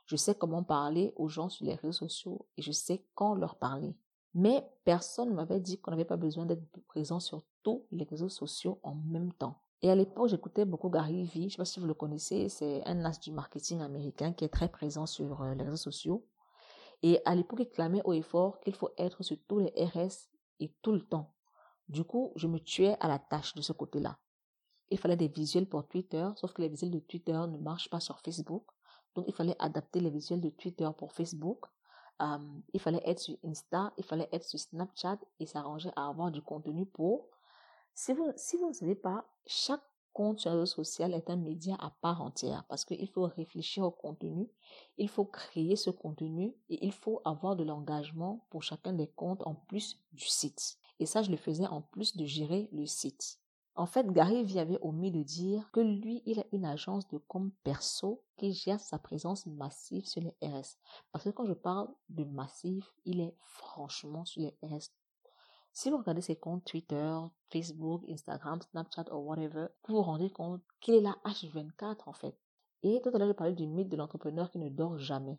je sais comment parler aux gens sur les réseaux sociaux et je sais quand leur parler. Mais personne ne m'avait dit qu'on n'avait pas besoin d'être présent sur tous les réseaux sociaux en même temps. Et à l'époque, j'écoutais beaucoup Gary V. Je ne sais pas si vous le connaissez, c'est un as du marketing américain qui est très présent sur les réseaux sociaux. Et à l'époque, il clamait haut et fort qu'il faut être sur tous les RS et tout le temps. Du coup, je me tuais à la tâche de ce côté-là. Il fallait des visuels pour Twitter, sauf que les visuels de Twitter ne marchent pas sur Facebook. Donc, il fallait adapter les visuels de Twitter pour Facebook. Il fallait être sur Insta, il fallait être sur Snapchat et s'arranger à avoir du contenu pour... Si vous ne savez pas, chaque compte sur le réseau social est un média à part entière parce qu'il faut réfléchir au contenu, il faut créer ce contenu et il faut avoir de l'engagement pour chacun des comptes en plus du site. Et ça, je le faisais en plus de gérer le site. En fait, Gary Vee avait omis de dire que lui, il a une agence de com perso qui gère sa présence massive sur les RS. Parce que quand je parle de massif, il est franchement sur les RS. Si vous regardez ses comptes Twitter, Facebook, Instagram, Snapchat ou whatever, vous vous rendez compte qu'il est là H24 en fait. Et tout à l'heure, je parlais du mythe de l'entrepreneur qui ne dort jamais.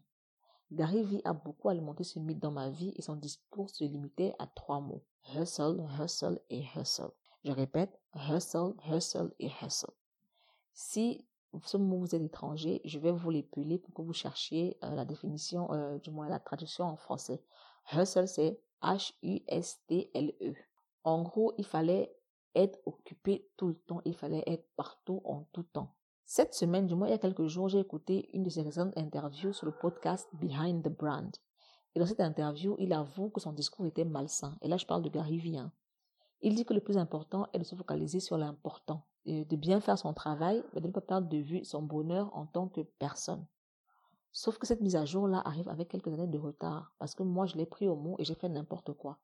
Gary Vee a beaucoup alimenté ce mythe dans ma vie et son discours se limitait à 3 mots. Hustle, hustle et hustle. Je répète, hustle, hustle et hustle. Si ce mot vous êtes étranger, je vais vous l'épeler pour que vous cherchiez la définition, du moins la traduction en français. Hustle, c'est H-U-S-T-L-E. En gros, il fallait être occupé tout le temps, il fallait être partout en tout temps. Cette semaine, du moins il y a quelques jours, j'ai écouté une de ses récentes interviews sur le podcast Behind the Brand. Et dans cette interview, il avoue que son discours était malsain. Et là, je parle de Gary Vee. Il dit que le plus important est de se focaliser sur l'important, de bien faire son travail, mais de ne pas perdre de vue son bonheur en tant que personne. Sauf que cette mise à jour-là arrive avec quelques années de retard, parce que moi, je l'ai pris au mot et j'ai fait n'importe quoi.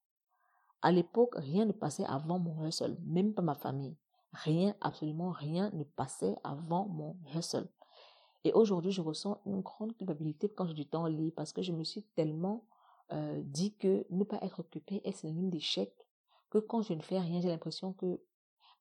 À l'époque, rien ne passait avant mon hustle, même pas ma famille. Rien, absolument rien ne passait avant mon hustle. Et aujourd'hui, je ressens une grande culpabilité quand j'ai du temps libre, parce que je me suis tellement dit que ne pas être occupé est synonyme d'échec, que quand je ne fais rien, j'ai l'impression que,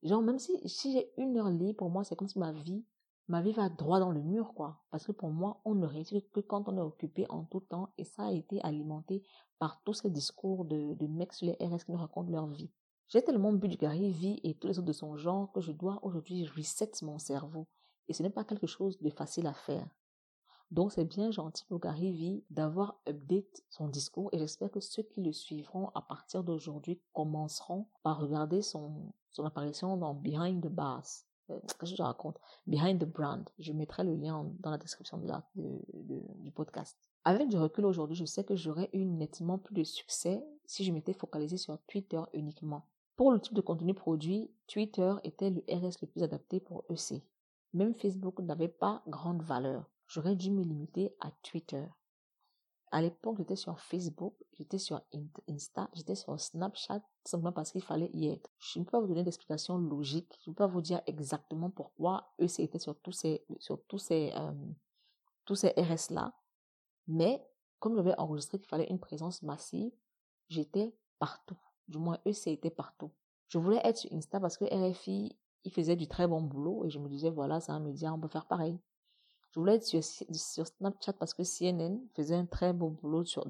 genre, même si j'ai 1 heure libre, pour moi, c'est comme si ma vie va droit dans le mur, quoi. Parce que pour moi, on ne réussit que quand on est occupé en tout temps, et ça a été alimenté par tous ces discours de mecs sur les RS qui nous racontent leur vie. J'ai tellement bu du Gary Vee et tous les autres de son genre que je dois aujourd'hui reset mon cerveau, et ce n'est pas quelque chose de facile à faire. Donc, c'est bien gentil pour Gary Vee d'avoir update son discours et j'espère que ceux qui le suivront à partir d'aujourd'hui commenceront par regarder son apparition dans Behind the Bars. Qu'est-ce que je raconte? Behind the Brand. Je mettrai le lien dans la description du podcast. Avec du recul aujourd'hui, je sais que j'aurais eu nettement plus de succès si je m'étais focalisée sur Twitter uniquement. Pour le type de contenu produit, Twitter était le RS le plus adapté pour EC. Même Facebook n'avait pas grande valeur. J'aurais dû me limiter à Twitter. À l'époque, j'étais sur Facebook, j'étais sur Insta, j'étais sur Snapchat, simplement parce qu'il fallait y être. Je ne peux pas vous donner d'explication logique, je ne peux pas vous dire exactement pourquoi eux étaient sur tous ces RS-là. Mais, comme j'avais enregistré qu'il fallait une présence massive, j'étais partout. Du moins, eux étaient partout. Je voulais être sur Insta parce que RFI, il faisait du très bon boulot et je me disais, voilà, c'est un média, on peut faire pareil. Je voulais être sur Snapchat parce que CNN faisait un très beau boulot sur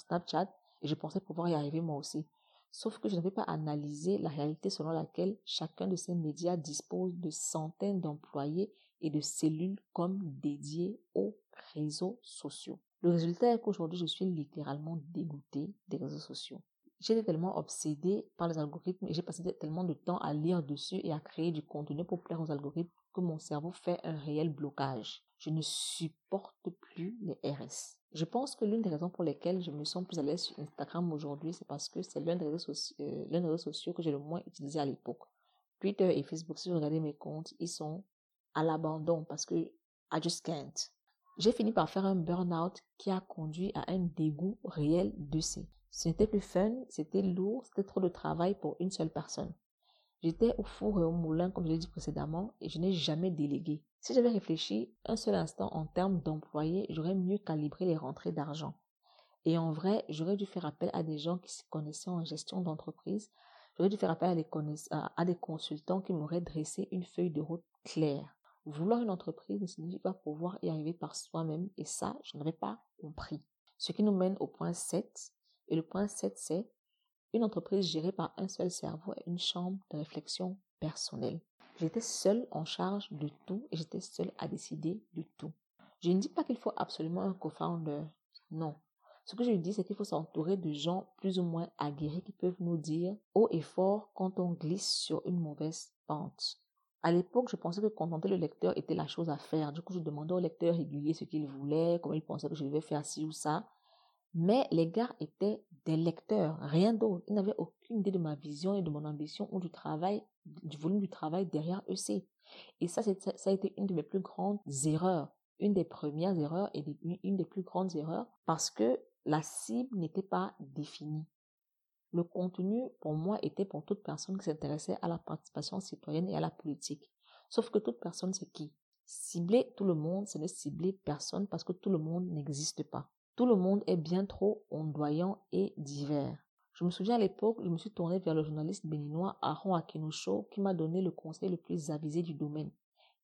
Snapchat et je pensais pouvoir y arriver moi aussi. Sauf que je n'avais pas analysé la réalité selon laquelle chacun de ces médias dispose de centaines d'employés et de cellules comme dédiées aux réseaux sociaux. Le résultat est qu'aujourd'hui, je suis littéralement dégoûtée des réseaux sociaux. J'étais tellement obsédée par les algorithmes et j'ai passé tellement de temps à lire dessus et à créer du contenu pour plaire aux algorithmes que mon cerveau fait un réel blocage. Je ne supporte plus les RS. Je pense que l'une des raisons pour lesquelles je me sens plus à l'aise sur Instagram aujourd'hui, c'est parce que c'est l'un des réseaux sociaux que j'ai le moins utilisé à l'époque. Twitter et Facebook, si vous regardez mes comptes, ils sont à l'abandon parce que I just can't. J'ai fini par faire un burn-out qui a conduit à un dégoût réel de ces. Ce n'était plus fun, c'était lourd, c'était trop de travail pour une seule personne. J'étais au four et au moulin, comme je l'ai dit précédemment, et je n'ai jamais délégué. Si j'avais réfléchi un seul instant en termes d'employés, j'aurais mieux calibré les rentrées d'argent. Et en vrai, j'aurais dû faire appel à des gens qui se connaissaient en gestion d'entreprise. J'aurais dû faire appel à des consultants qui m'auraient dressé une feuille de route claire. Vouloir une entreprise ne signifie pas pouvoir y arriver par soi-même, et ça, je n'avais pas compris. Ce qui nous mène au point 7, et le point 7, c'est une entreprise gérée par un seul cerveau et une chambre de réflexion personnelle. J'étais seule en charge de tout et j'étais seule à décider de tout. Je ne dis pas qu'il faut absolument un co-founder, non. Ce que je dis, c'est qu'il faut s'entourer de gens plus ou moins aguerris qui peuvent nous dire haut et fort quand on glisse sur une mauvaise pente. À l'époque, je pensais que contenter le lecteur était la chose à faire. Du coup, je demandais au lecteur régulier ce qu'il voulait, comment il pensait que je devais faire ci ou ça. Mais les gars étaient des lecteurs, rien d'autre. Ils n'avaient aucune idée de ma vision et de mon ambition ou du travail, du volume du travail derrière eux. Et ça, ça a été une de mes plus grandes erreurs. Une des premières erreurs et une des plus grandes erreurs parce que la cible n'était pas définie. Le contenu, pour moi, était pour toute personne qui s'intéressait à la participation citoyenne et à la politique. Sauf que toute personne, c'est qui? Cibler tout le monde, c'est ne cibler personne parce que tout le monde n'existe pas. Tout le monde est bien trop ondoyant et divers. Je me souviens à l'époque, je me suis tournée vers le journaliste béninois Aaron Akinoucho qui m'a donné le conseil le plus avisé du domaine.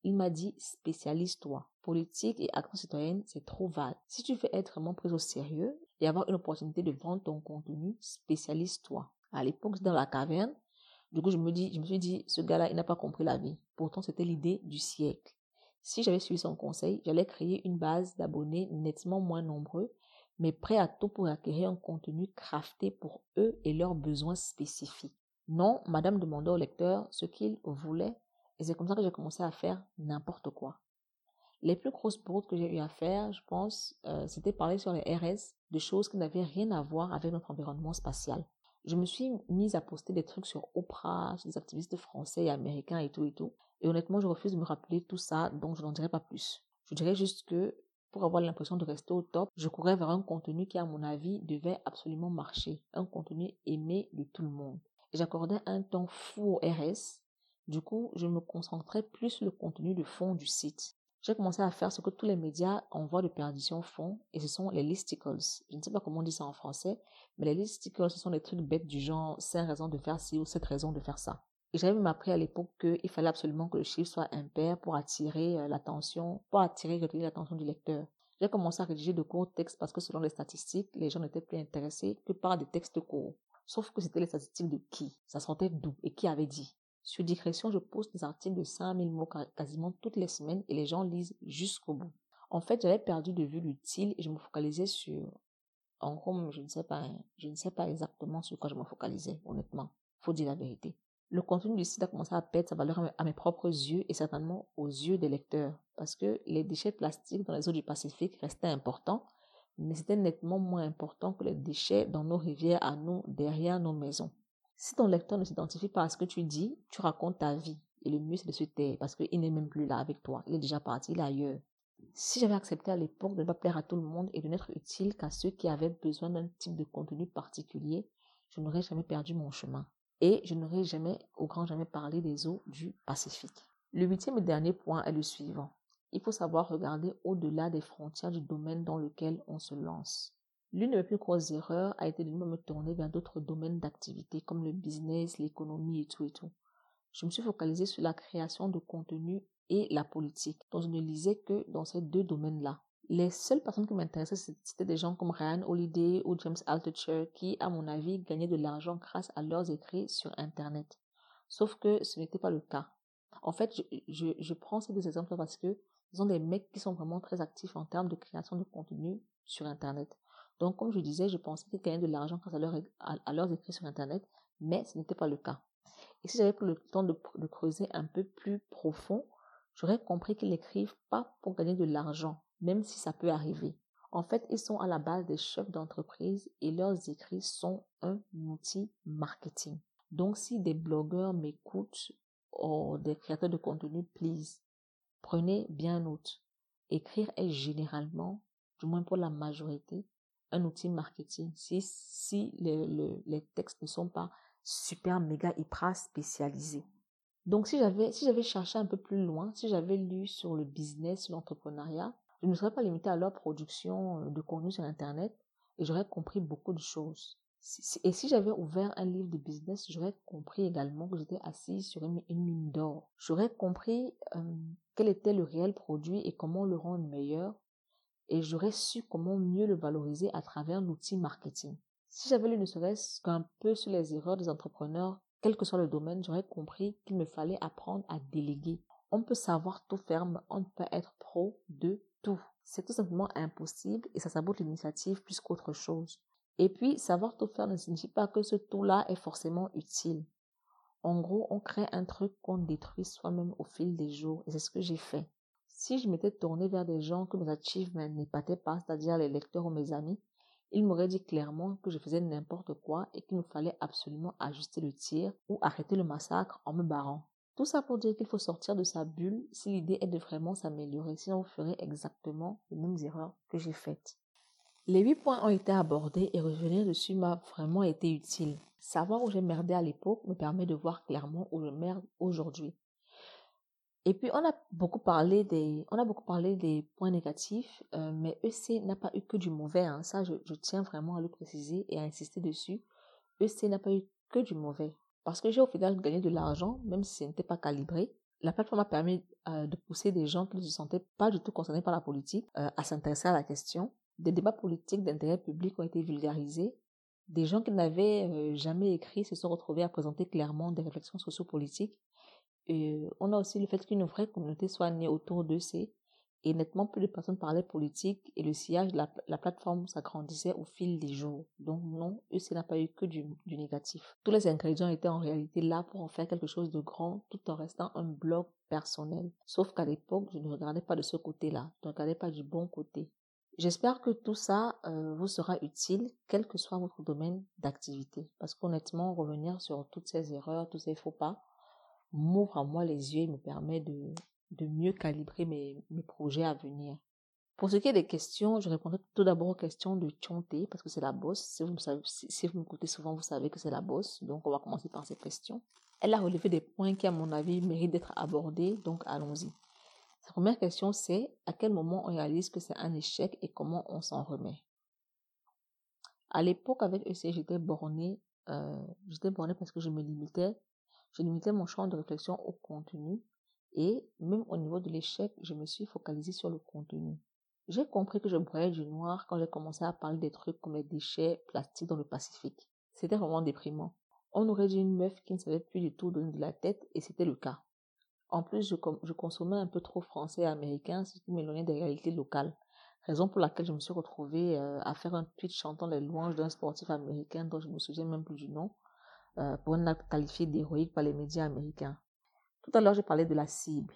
Il m'a dit « spécialise-toi. Politique et action citoyenne, c'est trop vague. Si tu veux être vraiment prise au sérieux et avoir une opportunité de vendre ton contenu, spécialise-toi. » À l'époque, dans la caverne, du coup, je me suis dit « ce gars-là, il n'a pas compris la vie. » Pourtant, c'était l'idée du siècle. Si j'avais suivi son conseil, j'allais créer une base d'abonnés nettement moins nombreux, mais prêts à tout pour acquérir un contenu crafté pour eux et leurs besoins spécifiques. Non, madame demandait au lecteur ce qu'il voulait. Et c'est comme ça que j'ai commencé à faire n'importe quoi. Les plus grosses bourdes que j'ai eu à faire, je pense, c'était parler sur les RS de choses qui n'avaient rien à voir avec notre environnement spatial. Je me suis mise à poster des trucs sur Oprah, sur des activistes français et américains et tout. Et honnêtement, je refuse de me rappeler tout ça, donc je n'en dirai pas plus. Je dirais juste que, pour avoir l'impression de rester au top, je courais vers un contenu qui, à mon avis, devait absolument marcher. Un contenu aimé de tout le monde. Et j'accordais un temps fou aux RS. Du coup, je me concentrais plus sur le contenu de fond du site. J'ai commencé à faire ce que tous les médias en voie de perdition font, et ce sont les listicles. Je ne sais pas comment on dit ça en français, mais les listicles, ce sont des trucs bêtes du genre 5 raisons de faire ci ou 7 raisons de faire ça. Et j'avais même appris à l'époque qu'il fallait absolument que le chiffre soit impair pour attirer l'attention, retenir l'attention du lecteur. J'ai commencé à rédiger de courts textes parce que selon les statistiques, les gens n'étaient plus intéressés que par des textes courts. Sauf que c'était les statistiques de qui? Ça sortait d'où? Et qui avait dit? Sur Digression, je poste des articles de 5000 mots quasiment toutes les semaines et les gens lisent jusqu'au bout. En fait, j'avais perdu de vue l'utile et je me focalisais sur... En gros, je ne sais pas exactement sur quoi je me focalisais, honnêtement. Faut dire la vérité. Le contenu du site a commencé à perdre sa valeur à mes propres yeux et certainement aux yeux des lecteurs. Parce que les déchets plastiques dans les eaux du Pacifique restaient importants, mais c'était nettement moins important que les déchets dans nos rivières à nous, derrière nos maisons. Si ton lecteur ne s'identifie pas à ce que tu dis, tu racontes ta vie. Et le mieux, c'est de se taire, parce qu'il n'est même plus là avec toi. Il est déjà parti, il est ailleurs. Si j'avais accepté à l'époque de ne pas plaire à tout le monde et de n'être utile qu'à ceux qui avaient besoin d'un type de contenu particulier, je n'aurais jamais perdu mon chemin. Et je n'aurais jamais, au grand jamais, parlé des eaux du Pacifique. Le 8e et dernier point est le suivant. Il faut savoir regarder au-delà des frontières du domaine dans lequel on se lance. L'une de mes plus grosses erreurs a été de me tourner vers d'autres domaines d'activité comme le business, l'économie et tout. Je me suis focalisée sur la création de contenu et la politique, dont je ne lisais que dans ces deux domaines-là. Les seules personnes qui m'intéressaient, c'était des gens comme Ryan Holiday ou James Altucher qui, à mon avis, gagnaient de l'argent grâce à leurs écrits sur Internet. Sauf que ce n'était pas le cas. En fait, je prends ces deux exemples parce que ce sont des mecs qui sont vraiment très actifs en termes de création de contenu sur Internet. Donc, comme je disais, je pensais qu'ils gagnaient de l'argent grâce à leurs écrits sur Internet, mais ce n'était pas le cas. Et si j'avais pris le temps de creuser un peu plus profond, j'aurais compris qu'ils n'écrivent pas pour gagner de l'argent, même si ça peut arriver. En fait, ils sont à la base des chefs d'entreprise et leurs écrits sont un outil marketing. Donc, si des blogueurs m'écoutent ou des créateurs de contenu, please, prenez bien note. Écrire est généralement, du moins pour la majorité, un outil marketing si les textes ne sont pas super, méga, hyper spécialisé. Donc, si j'avais cherché un peu plus loin, si j'avais lu sur le business, sur l'entrepreneuriat, je ne me serais pas limitée à leur production de contenu sur Internet et j'aurais compris beaucoup de choses. Et si j'avais ouvert un livre de business, j'aurais compris également que j'étais assise sur une mine d'or. J'aurais compris quel était le réel produit et comment le rendre meilleur. Et j'aurais su comment mieux le valoriser à travers l'outil marketing. Si j'avais lu ne serait-ce qu'un peu sur les erreurs des entrepreneurs, quel que soit le domaine, j'aurais compris qu'il me fallait apprendre à déléguer. On peut savoir tout faire, mais on ne peut pas être pro de tout. C'est tout simplement impossible et ça sabote l'initiative plus qu'autre chose. Et puis, savoir tout faire ne signifie pas que ce tout-là est forcément utile. En gros, on crée un truc qu'on détruit soi-même au fil des jours. Et c'est ce que j'ai fait. Si je m'étais tournée vers des gens que mes achievements n'épataient pas, c'est-à-dire les lecteurs ou mes amis, ils m'auraient dit clairement que je faisais n'importe quoi et qu'il me fallait absolument ajuster le tir ou arrêter le massacre en me barrant. Tout ça pour dire qu'il faut sortir de sa bulle si l'idée est de vraiment s'améliorer, sinon vous ferez exactement les mêmes erreurs que j'ai faites. Les 8 points ont été abordés et revenir dessus m'a vraiment été utile. Savoir où j'ai merdé à l'époque me permet de voir clairement où je merde aujourd'hui. Et puis on a beaucoup parlé des points négatifs, mais EC n'a pas eu que du mauvais. Hein. Ça, je tiens vraiment à le préciser et à insister dessus. EC n'a pas eu que du mauvais parce que j'ai au final gagné de l'argent, même si ce n'était pas calibré. La plateforme a permis de pousser des gens qui ne se sentaient pas du tout concernés par la politique à s'intéresser à la question. Des débats politiques d'intérêt public ont été vulgarisés. Des gens qui n'avaient jamais écrit se sont retrouvés à présenter clairement des réflexions sociopolitiques. Et on a aussi le fait qu'une vraie communauté soit née autour d'eux, et nettement plus de personnes parlaient politique et le sillage de la plateforme s'agrandissait au fil des jours. Donc non, EC n'a pas eu que du négatif. Tous les ingrédients étaient en réalité là pour en faire quelque chose de grand tout en restant un blog personnel. Sauf qu'à l'époque, je ne regardais pas de ce côté-là, je ne regardais pas du bon côté. J'espère que tout ça vous sera utile, quel que soit votre domaine d'activité. Parce qu'honnêtement, revenir sur toutes ces erreurs, tous ces faux pas, m'ouvre à moi les yeux et me permet de mieux calibrer mes projets à venir. Pour ce qui est des questions, je répondrai tout d'abord aux questions de Chonté, parce que c'est la boss. Si vous m'écoutez souvent, vous savez que c'est la boss. Donc, on va commencer par ces questions. Elle a relevé des points qui, à mon avis, méritent d'être abordés. Donc, allons-y. Sa première question, c'est à quel moment on réalise que c'est un échec et comment on s'en remet? À l'époque, avec EC, j'étais bornée parce que je me limitais. Je limitais mon champ de réflexion au contenu et même au niveau de l'échec, je me suis focalisée sur le contenu. J'ai compris que je broyais du noir quand j'ai commencé à parler des trucs comme les déchets plastiques dans le Pacifique. C'était vraiment déprimant. On aurait dit une meuf qui ne savait plus du tout donner de la tête et c'était le cas. En plus, je consommais un peu trop français et américain, ce qui m'éloignait des réalités locales. Raison pour laquelle je me suis retrouvée à faire un tweet chantant les louanges d'un sportif américain dont je ne me souviens même plus du nom. Pour être qualifié d'héroïque par les médias américains. Tout à l'heure, j'ai parlé de la cible.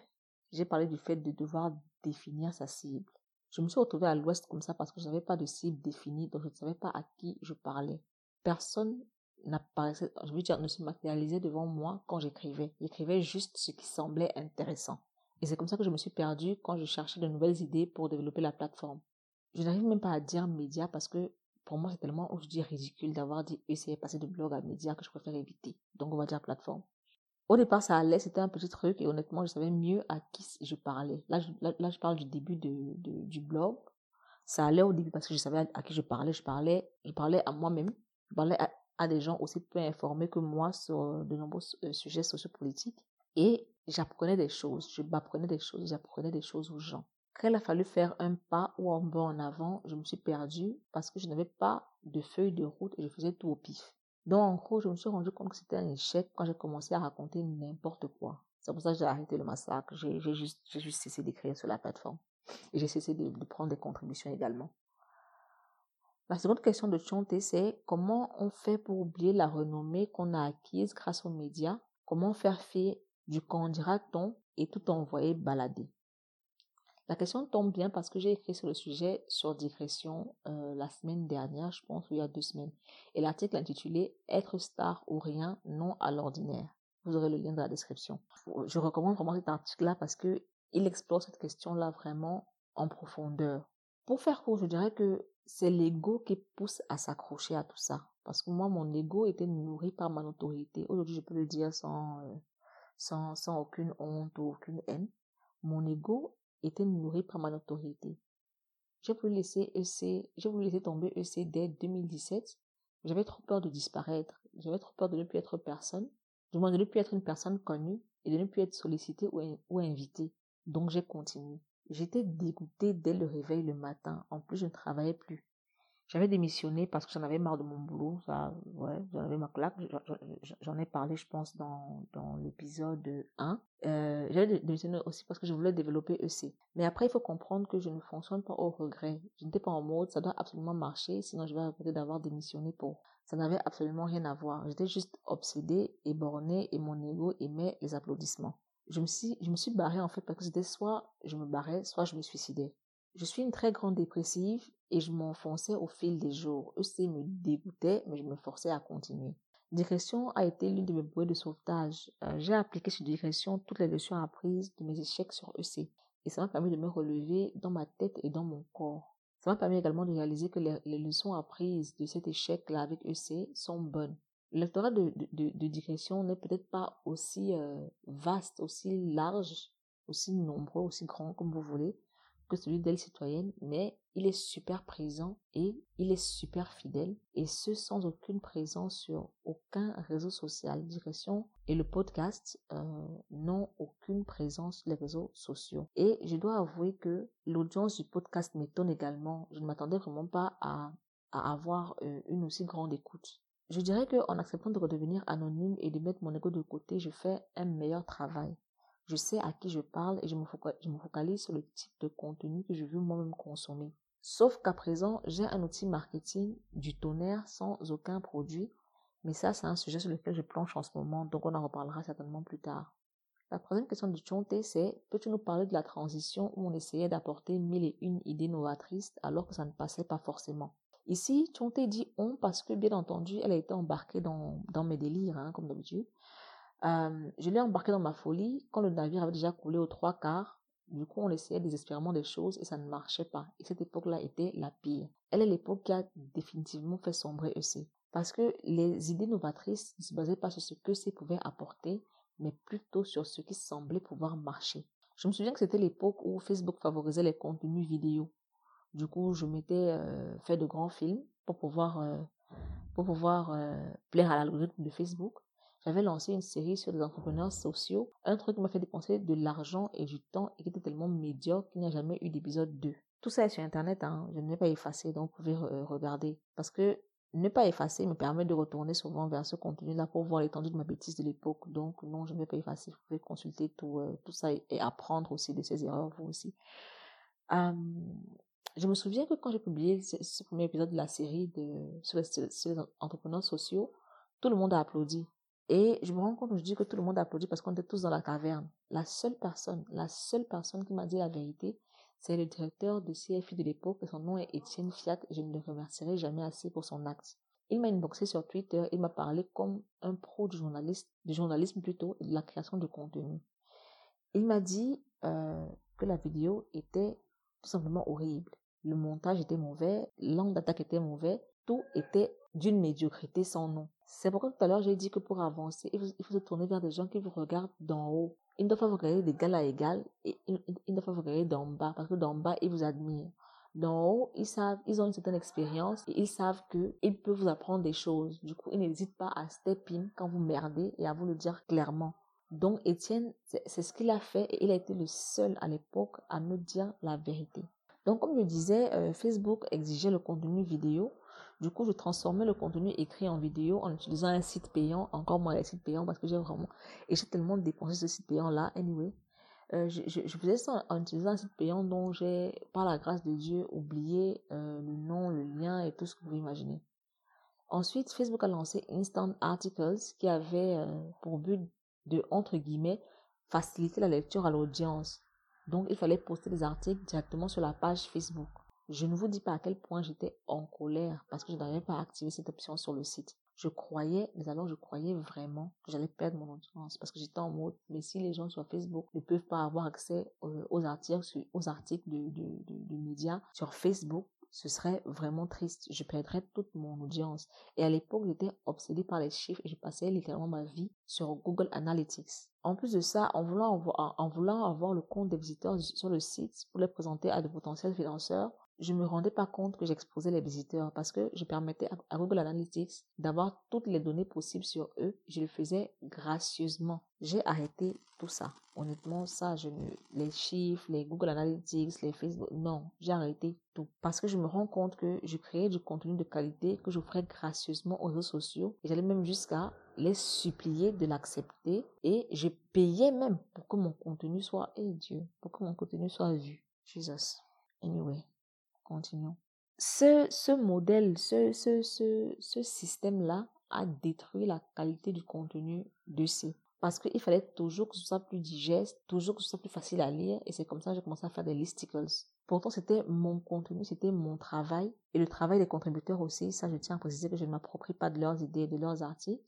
J'ai parlé du fait de devoir définir sa cible. Je me suis retrouvée à l'ouest comme ça parce que je n'avais pas de cible définie, donc je ne savais pas à qui je parlais. Personne n'apparaissait, je veux dire, ne se matérialisait devant moi quand j'écrivais. J'écrivais juste ce qui semblait intéressant. Et c'est comme ça que je me suis perdue quand je cherchais de nouvelles idées pour développer la plateforme. Je n'arrive même pas à dire média parce que pour moi, c'est tellement aujourd'hui ridicule d'avoir dit essayer de passer de blog à média que je préfère éviter. Donc, on va dire plateforme. Au départ, ça allait, c'était un petit truc et honnêtement, je savais mieux à qui je parlais. Là, je parle du début du blog. Ça allait au début parce que je savais à qui je parlais. Je parlais à moi-même. Je parlais à des gens aussi peu informés que moi sur de nombreux sujets sociopolitiques. Et j'apprenais des choses. Je m'apprenais des choses. J'apprenais des choses aux gens. Quand il a fallu faire un pas ou un bond en avant, je me suis perdue parce que je n'avais pas de feuille de route et je faisais tout au pif. Donc, en gros, je me suis rendu compte que c'était un échec quand j'ai commencé à raconter n'importe quoi. C'est pour ça que j'ai arrêté le massacre. J'ai juste cessé d'écrire sur la plateforme. Et j'ai cessé de prendre des contributions également. La seconde question de Chanté, c'est comment on fait pour oublier la renommée qu'on a acquise grâce aux médias? Comment faire fi du qu'en dira-t-on et tout envoyer balader? La question tombe bien parce que j'ai écrit sur le sujet sur Digression la semaine dernière, je pense, ou il y a 2 semaines. Et l'article intitulé « Être star ou rien, non à l'ordinaire ». Vous aurez le lien dans la description. Je recommande vraiment cet article-là parce que il explore cette question-là vraiment en profondeur. Pour faire court, je dirais que c'est l'ego qui pousse à s'accrocher à tout ça. Parce que moi, mon ego était nourri par mon autorité. Aujourd'hui, je peux le dire sans aucune honte ou aucune haine. Mon ego était nourri par mon autorité. J'ai voulu laisser tomber EC dès 2017. J'avais trop peur de disparaître. J'avais trop peur de ne plus être personne. Du moins, de ne plus être une personne connue et de ne plus être sollicitée ou invitée. Donc, j'ai continué. J'étais dégoûtée dès le réveil le matin. En plus, je ne travaillais plus. J'avais démissionné parce que j'en avais marre de mon boulot. J'en avais ma claque. J'en ai parlé, je pense, dans l'épisode 1. J'avais démissionné aussi parce que je voulais développer EC. Mais après, il faut comprendre que je ne fonctionne pas au regret. Je n'étais pas en mode, ça doit absolument marcher, sinon je vais regretter d'avoir démissionné pour... Ça n'avait absolument rien à voir. J'étais juste obsédée, ébornée, et mon ego aimait les applaudissements. Je me suis barrée, en fait, parce que c'était soit je me barrais, soit je me suicidais. Je suis une très grande dépressive et je m'enfonçais au fil des jours. EC me dégoûtait, mais je me forçais à continuer. Digression a été l'une de mes bouées de sauvetage. J'ai appliqué sur Digression toutes les leçons apprises de mes échecs sur EC. Et ça m'a permis de me relever dans ma tête et dans mon corps. Ça m'a permis également de réaliser que les leçons apprises de cet échec-là avec EC sont bonnes. Le lectorat de Digression n'est peut-être pas aussi vaste, aussi large, aussi nombreux, aussi grand comme vous voulez, que celui d'elle citoyenne, mais il est super présent et il est super fidèle, et ce sans aucune présence sur aucun réseau social. Digression et le podcast n'ont aucune présence sur les réseaux sociaux. Et je dois avouer que l'audience du podcast m'étonne également. Je ne m'attendais vraiment pas à avoir une aussi grande écoute. Je dirais qu'en acceptant de redevenir anonyme et de mettre mon ego de côté, je fais un meilleur travail. Je sais à qui je parle et je me focalise sur le type de contenu que je veux moi-même consommer. Sauf qu'à présent, j'ai un outil marketing du tonnerre sans aucun produit. Mais ça, c'est un sujet sur lequel je planche en ce moment, donc on en reparlera certainement plus tard. La troisième question de Chonté, c'est « Peux-tu nous parler de la transition où on essayait d'apporter 1001 idées novatrices alors que ça ne passait pas forcément ?» Ici, Chonté dit « on » parce que, bien entendu, elle a été embarquée dans mes délires, hein, comme d'habitude. Je l'ai embarqué dans ma folie quand le navire avait déjà coulé aux 3/4. Du coup, on essayait désespérément des choses et ça ne marchait pas. Et cette époque-là était la pire. Elle est l'époque qui a définitivement fait sombrer EC. Parce que les idées novatrices ne se basaient pas sur ce que EC pouvait apporter, mais plutôt sur ce qui semblait pouvoir marcher. Je me souviens que c'était l'époque où Facebook favorisait les contenus vidéo. Du coup, je m'étais fait de grands films pour pouvoir plaire à l'algorithme de Facebook. J'avais lancé une série sur des entrepreneurs sociaux, un truc qui m'a fait dépenser de l'argent et du temps et qui était tellement médiocre qu'il n'y a jamais eu d'épisode 2. Tout ça est sur Internet, hein. Je ne l'ai pas effacé, donc vous pouvez regarder. Parce que ne pas effacer me permet de retourner souvent vers ce contenu-là pour voir l'étendue de ma bêtise de l'époque. Donc non, je ne l'ai pas effacé. Vous pouvez consulter tout ça et apprendre aussi de ces erreurs, vous aussi. Je me souviens que quand j'ai publié ce premier épisode de la série sur les entrepreneurs sociaux, tout le monde a applaudi. Et je me rends compte, je dis que tout le monde applaudit parce qu'on était tous dans la caverne. La seule personne qui m'a dit la vérité, c'est le directeur de CFI de l'époque, et son nom est Etienne Fiat, et je ne le remercierai jamais assez pour son acte. Il m'a inboxé sur Twitter, il m'a parlé comme un pro du journalisme, et de la création de contenu. Il m'a dit que la vidéo était tout simplement horrible. Le montage était mauvais, l'angle d'attaque était mauvais, tout était d'une médiocrité sans nom. C'est pourquoi tout à l'heure j'ai dit que pour avancer, il faut se tourner vers des gens qui vous regardent d'en haut. Ils ne doivent pas vous regarder d'égal à égal et ils ne doivent pas vous regarder d'en bas parce que d'en bas, ils vous admirent. D'en haut, ils ont une certaine expérience et ils savent qu'ils peuvent vous apprendre des choses. Du coup, ils n'hésitent pas à step in quand vous merdez et à vous le dire clairement. Donc, Étienne, c'est ce qu'il a fait et il a été le seul à l'époque à me dire la vérité. Donc, comme je disais, Facebook exigeait le contenu vidéo. Du coup, je transformais le contenu écrit en vidéo en utilisant un site payant, encore moins un site payant parce que j'ai tellement dépensé ce site payant-là, anyway. Je faisais ça en utilisant un site payant dont j'ai, par la grâce de Dieu, oublié le nom, le lien et tout ce que vous imaginez. Ensuite, Facebook a lancé Instant Articles qui avait pour but de, entre guillemets, faciliter la lecture à l'audience. Donc, il fallait poster des articles directement sur la page Facebook. Je ne vous dis pas à quel point j'étais en colère parce que je n'avais pas activé cette option sur le site. Je croyais vraiment que j'allais perdre mon audience parce que j'étais en mode, mais si les gens sur Facebook ne peuvent pas avoir accès aux articles de médias sur Facebook, ce serait vraiment triste. Je perdrais toute mon audience. Et à l'époque, j'étais obsédée par les chiffres et je passais littéralement ma vie sur Google Analytics. En plus de ça, en voulant avoir le compte des visiteurs sur le site pour les présenter à de potentiels financeurs, je me rendais pas compte que j'exposais les visiteurs parce que je permettais à Google Analytics d'avoir toutes les données possibles sur eux. Je le faisais gracieusement. J'ai arrêté tout ça. Honnêtement, ça, les chiffres, les Google Analytics, les Facebook, non, j'ai arrêté tout. Parce que je me rends compte que je créais du contenu de qualité que j'offrais gracieusement aux réseaux sociaux. Et j'allais même jusqu'à les supplier de l'accepter et je payais même pour que mon contenu soit, pour que mon contenu soit vu. Jesus. Anyway. Continuons. Ce système-là a détruit la qualité du contenu de C. Parce qu'il fallait toujours que ce soit plus digeste, toujours que ce soit plus facile à lire. Et c'est comme ça que j'ai commencé à faire des listicles. Pourtant, c'était mon contenu, c'était mon travail. Et le travail des contributeurs aussi. Ça, je tiens à préciser que je ne m'approprie pas de leurs idées, de leurs articles.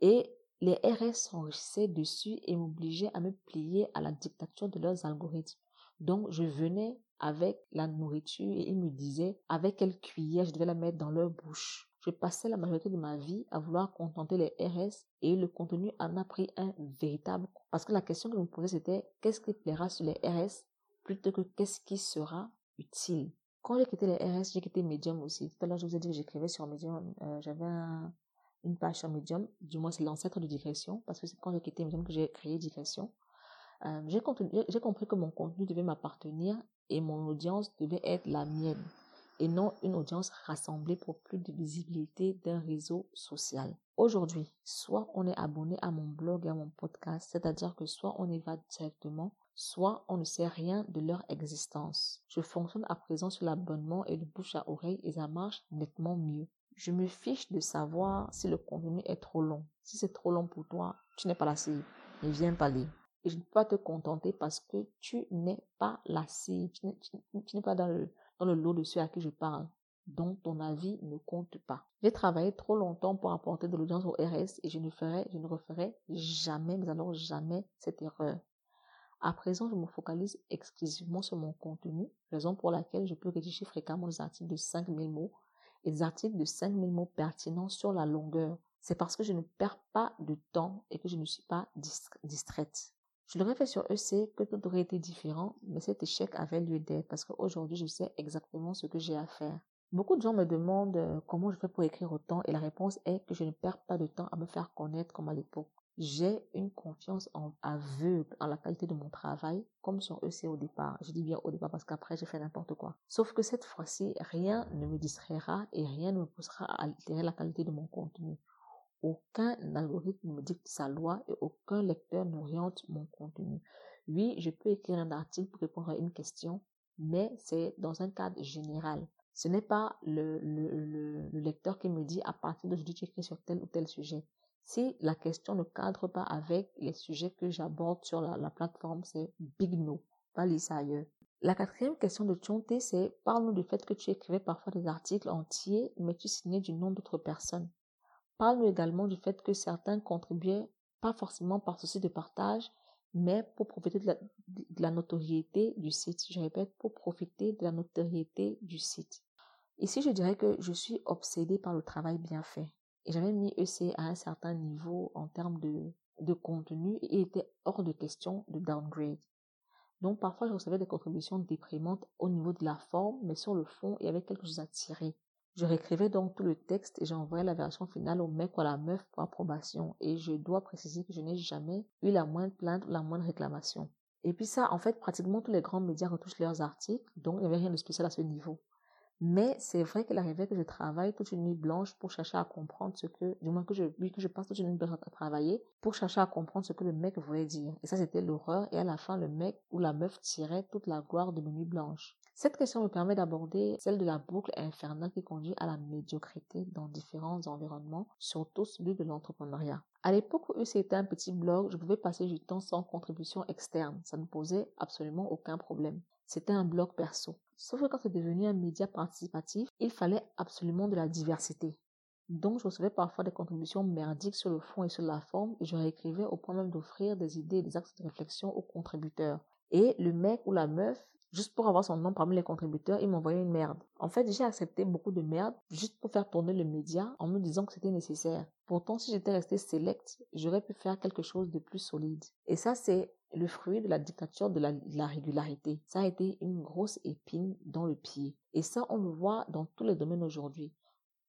Et les RS s'enrichissaient dessus et m'obligeaient à me plier à la dictature de leurs algorithmes. Donc, je venais avec la nourriture et ils me disaient avec quelle cuillère je devais la mettre dans leur bouche. Je passais la majorité de ma vie à vouloir contenter les RS et le contenu en a pris un véritable coup. Parce que la question que je me posais c'était qu'est-ce qui plaira sur les RS plutôt que qu'est-ce qui sera utile. Quand j'ai quitté les RS, j'ai quitté Medium aussi. Tout à l'heure, je vous ai dit que j'écrivais sur Medium. J'avais une page sur Medium. Du moins, c'est l'ancêtre de Digression parce que c'est quand j'ai quitté Medium que j'ai créé Digression. J'ai compris que mon contenu devait m'appartenir et mon audience devait être la mienne et non une audience rassemblée pour plus de visibilité d'un réseau social. Aujourd'hui, soit on est abonné à mon blog et à mon podcast, c'est-à-dire que soit on y va directement, soit on ne sait rien de leur existence. Je fonctionne à présent sur l'abonnement et de bouche à oreille et ça marche nettement mieux. Je me fiche de savoir si le contenu est trop long. Si c'est trop long pour toi, tu n'es pas la cible. Ne viens pas lire. Et je ne peux pas te contenter parce que tu n'es pas la cible, tu n'es pas dans le lot de ceux à qui je parle. Donc, ton avis ne compte pas. J'ai travaillé trop longtemps pour apporter de l'audience au RS et je ne referai jamais, mais alors jamais cette erreur. À présent, je me focalise exclusivement sur mon contenu, raison pour laquelle je peux rédiger fréquemment des articles de 5000 mots et des articles de 5000 mots pertinents sur la longueur. C'est parce que je ne perds pas de temps et que je ne suis pas distraite. Je l'aurais fait sur EC que tout aurait été différent, mais cet échec avait lieu d'être parce qu'aujourd'hui, je sais exactement ce que j'ai à faire. Beaucoup de gens me demandent comment je fais pour écrire autant et la réponse est que je ne perds pas de temps à me faire connaître comme à l'époque. J'ai une confiance aveugle en la qualité de mon travail, comme sur EC au départ. Je dis bien au départ parce qu'après, j'ai fait n'importe quoi. Sauf que cette fois-ci, rien ne me distraira et rien ne me poussera à altérer la qualité de mon contenu. Aucun algorithme ne me dicte sa loi et aucun lecteur n'oriente mon contenu. Oui, je peux écrire un article pour répondre à une question, mais c'est dans un cadre général. Ce n'est pas le lecteur qui me dit à partir d'aujourd'hui tu écris sur tel ou tel sujet. Si la question ne cadre pas avec les sujets que j'aborde sur la plateforme, c'est big no, pas lire ça ailleurs. La quatrième question de Chonté, c'est parle-nous du fait que tu écrivais parfois des articles entiers, mais tu signais du nom d'autres personnes. Parle-nous également du fait que certains contribuaient, pas forcément par souci de partage, mais pour profiter de la notoriété du site. Je répète, pour profiter de la notoriété du site. Ici, je dirais que je suis obsédée par le travail bien fait. Et j'avais mis EC à un certain niveau en termes de contenu et il était hors de question de downgrade. Donc, parfois, je recevais des contributions déprimantes au niveau de la forme, mais sur le fond, il y avait quelque chose à tirer. Je réécrivais donc tout le texte et j'envoyais la version finale au mec ou à la meuf pour approbation. Et je dois préciser que je n'ai jamais eu la moindre plainte ou la moindre réclamation. Et puis ça, en fait, pratiquement tous les grands médias retouchent leurs articles, donc il n'y avait rien de spécial à ce niveau. Mais c'est vrai qu'il arrivait que je travaille toute une nuit blanche pour chercher à comprendre ce que, du moins que je passe toute une nuit blanche à travailler, pour chercher à comprendre ce que le mec voulait dire. Et ça, c'était l'horreur. Et à la fin, le mec ou la meuf tirait toute la gloire de mes nuits blanches. Cette question me permet d'aborder celle de la boucle infernale qui conduit à la médiocrité dans différents environnements, surtout celui de l'entrepreneuriat. À l'époque où c'était un petit blog, je pouvais passer du temps sans contribution externe. Ça ne posait absolument aucun problème. C'était un blog perso. Sauf que quand c'est devenu un média participatif, il fallait absolument de la diversité. Donc, je recevais parfois des contributions merdiques sur le fond et sur la forme, et je réécrivais au point même d'offrir des idées et des axes de réflexion aux contributeurs. Et le mec ou la meuf juste pour avoir son nom parmi les contributeurs, ils m'envoyaient une merde. En fait, j'ai accepté beaucoup de merde juste pour faire tourner le média en me disant que c'était nécessaire. Pourtant, si j'étais restée select, j'aurais pu faire quelque chose de plus solide. Et ça, c'est le fruit de la dictature de la régularité. Ça a été une grosse épine dans le pied. Et ça, on le voit dans tous les domaines aujourd'hui.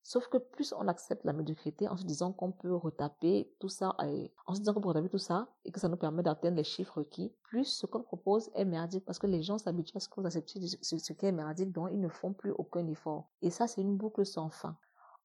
Sauf que plus on accepte la médiocrité en se disant qu'on peut retaper tout ça, et que ça nous permet d'atteindre les chiffres requis, plus ce qu'on propose est merdique parce que les gens s'habituent à ce qu'on accepte ce qui est merdique, donc ils ne font plus aucun effort. Et ça, c'est une boucle sans fin.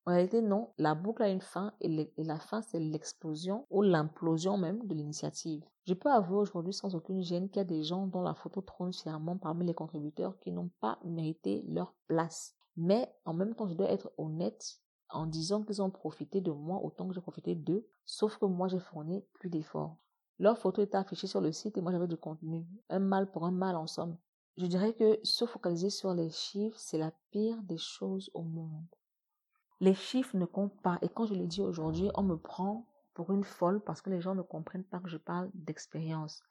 En réalité, non, la boucle a une fin et la fin, c'est l'explosion ou l'implosion même de l'initiative. Je peux avouer aujourd'hui sans aucune gêne qu'il y a des gens dont la photo trône fièrement parmi les contributeurs qui n'ont pas mérité leur place. Mais en même temps, je dois être honnête en disant qu'ils ont profité de moi autant que j'ai profité d'eux, sauf que moi, j'ai fourni plus d'efforts. Leur photo était affichée sur le site et moi, j'avais du contenu. Un mal pour un mal, en somme. Je dirais que se focaliser sur les chiffres, c'est la pire des choses au monde. Les chiffres ne comptent pas. Et quand je le dis aujourd'hui, on me prend pour une folle parce que les gens ne comprennent pas que je parle d'expérience.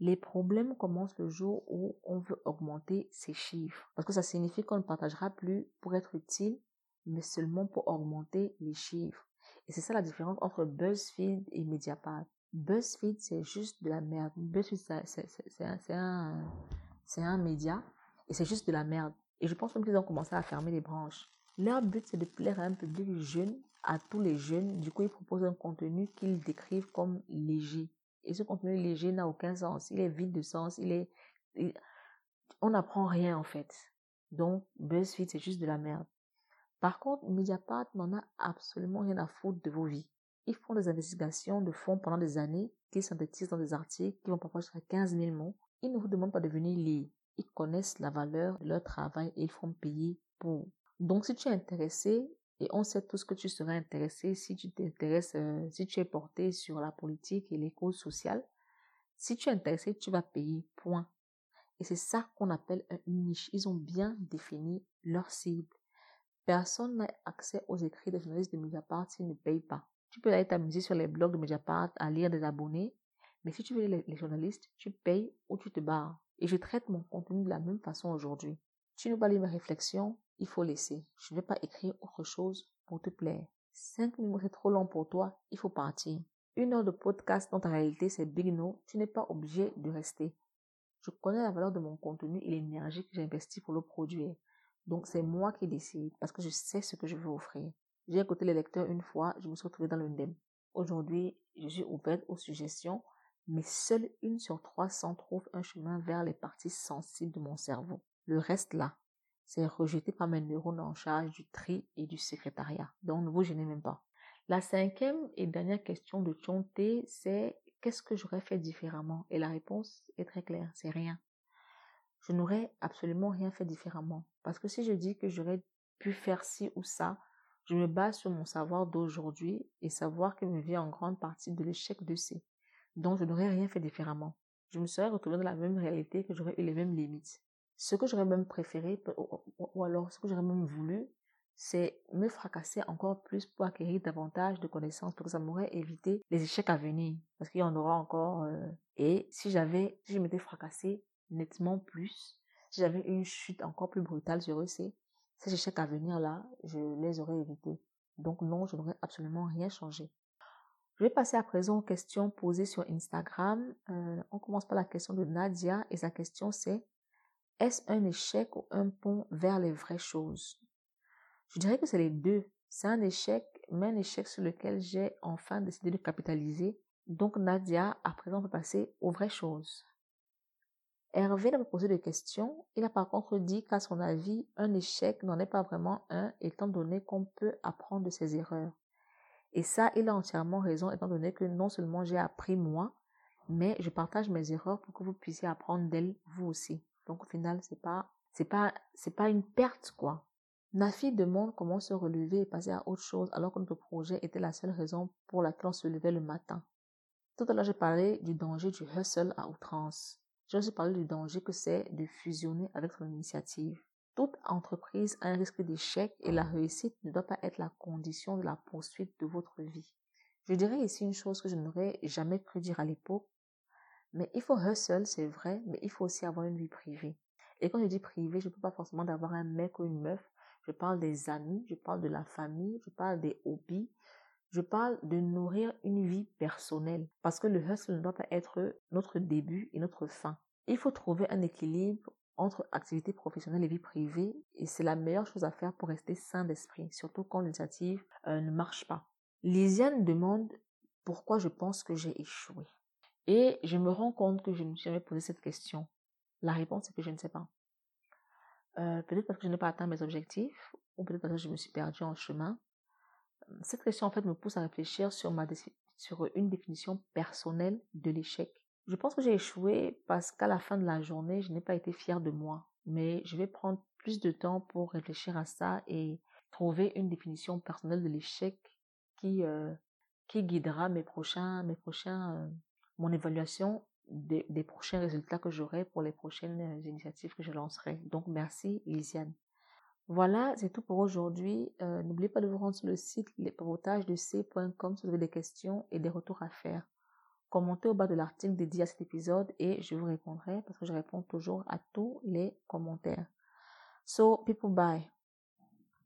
Les problèmes commencent le jour où on veut augmenter ces chiffres. Parce que ça signifie qu'on ne partagera plus pour être utile, mais seulement pour augmenter les chiffres. Et c'est ça la différence entre BuzzFeed et Mediapart. BuzzFeed, c'est juste de la merde. BuzzFeed, c'est un média et c'est juste de la merde. Et je pense même qu'ils ont commencé à fermer les branches. Leur but, c'est de plaire à un public jeune, à tous les jeunes. Du coup, ils proposent un contenu qu'ils décrivent comme léger. Et ce contenu léger n'a aucun sens. Il est vide de sens. On n'apprend rien, en fait. Donc, BuzzFeed, c'est juste de la merde. Par contre, Mediapart n'en a absolument rien à foutre de vos vies. Ils font des investigations de fond pendant des années, qu'ils synthétisent dans des articles qui vont parfois jusqu'à 15 000 mots. Ils ne vous demandent pas de venir lire. Ils connaissent la valeur de leur travail et ils font payer pour. Donc, si tu es intéressé, et on sait tous que tu serais intéressé si tu es porté sur la politique et les causes sociales. Si tu es intéressé, tu vas payer, point. Et c'est ça qu'on appelle une niche. Ils ont bien défini leur cible. Personne n'a accès aux écrits des journalistes de Mediapart s'ils ne payent pas. Tu peux aller t'amuser sur les blogs de Mediapart à lire des abonnés, mais si tu veux les journalistes, tu payes ou tu te barres. Et je traite mon contenu de la même façon aujourd'hui. Tu n'as pas lu mes réflexions, il faut laisser. Je ne vais pas écrire autre chose pour te plaire. 5 minutes, c'est trop long pour toi, il faut partir. 1 heure de podcast dans ta réalité, c'est big no, tu n'es pas obligé de rester. Je connais la valeur de mon contenu et l'énergie que j'ai investie pour le produire. Donc c'est moi qui décide parce que je sais ce que je veux offrir. J'ai écouté les lecteurs une fois, je me suis retrouvée dans l'undem. Aujourd'hui, je suis ouverte aux suggestions, mais seule 1 sur 300 trouve un chemin vers les parties sensibles de mon cerveau. Le reste là, c'est rejeté par mes neurones en charge du tri et du secrétariat. Donc, ne vous gênez même pas. La 5e et dernière question de Chonté, c'est « Qu'est-ce que j'aurais fait différemment ?» Et la réponse est très claire, c'est rien. Je n'aurais absolument rien fait différemment. Parce que si je dis que j'aurais pu faire ci ou ça, je me base sur mon savoir d'aujourd'hui et savoir qu'il me vient en grande partie de l'échec de C. Donc, je n'aurais rien fait différemment. Je me serais retrouvée dans la même réalité que j'aurais eu les mêmes limites. Ce que j'aurais même préféré, ou alors ce que j'aurais même voulu, c'est me fracasser encore plus pour acquérir davantage de connaissances, parce que ça m'aurait évité les échecs à venir, parce qu'il y en aura encore. Et si je m'étais fracassée nettement plus, si j'avais une chute encore plus brutale sur eux, ces échecs à venir là, je les aurais évités. Donc non, je n'aurais absolument rien changé. Je vais passer à présent aux questions posées sur Instagram. On commence par la question de Nadia, et sa question c'est: est-ce un échec ou un pont vers les vraies choses? Je dirais que c'est les deux. C'est un échec, mais un échec sur lequel j'ai enfin décidé de capitaliser. Donc Nadia, à présent, on peut passer aux vraies choses. Hervé n'a pas posé de questions. Il a par contre dit qu'à son avis, un échec n'en est pas vraiment un, étant donné qu'on peut apprendre de ses erreurs. Et ça, il a entièrement raison, étant donné que non seulement j'ai appris moi, mais je partage mes erreurs pour que vous puissiez apprendre d'elles vous aussi. Donc, au final, c'est pas une perte, quoi. Nafi demande comment se relever et passer à autre chose alors que notre projet était la seule raison pour laquelle on se levait le matin. Tout à l'heure, j'ai parlé du danger du hustle à outrance. J'ai aussi parlé du danger que c'est de fusionner avec son initiative. Toute entreprise a un risque d'échec et la réussite ne doit pas être la condition de la poursuite de votre vie. Je dirais ici une chose que je n'aurais jamais cru dire à l'époque. Mais il faut hustle, c'est vrai, mais il faut aussi avoir une vie privée. Et quand je dis privé, je ne peux pas forcément d'avoir un mec ou une meuf. Je parle des amis, je parle de la famille, je parle des hobbies. Je parle de nourrir une vie personnelle. Parce que le hustle ne doit pas être notre début et notre fin. Il faut trouver un équilibre entre activité professionnelle et vie privée. Et c'est la meilleure chose à faire pour rester sain d'esprit. Surtout quand l'initiative ne marche pas. Lisiane demande pourquoi je pense que j'ai échoué. Et je me rends compte que je ne me suis jamais posé cette question. La réponse est que je ne sais pas. Peut-être parce que je n'ai pas atteint mes objectifs, ou peut-être parce que je me suis perdue en chemin. Cette question, en fait, me pousse à réfléchir sur sur une définition personnelle de l'échec. Je pense que j'ai échoué parce qu'à la fin de la journée, je n'ai pas été fière de moi. Mais je vais prendre plus de temps pour réfléchir à ça et trouver une définition personnelle de l'échec qui guidera mon évaluation des prochains résultats que j'aurai pour les prochaines initiatives que je lancerai. Donc, merci, Lisiane. Voilà, c'est tout pour aujourd'hui. N'oubliez pas de vous rendre sur le site lespavotage.com si vous avez des questions et des retours à faire. Commentez au bas de l'article dédié à cet épisode et je vous répondrai parce que je réponds toujours à tous les commentaires. So, people, bye.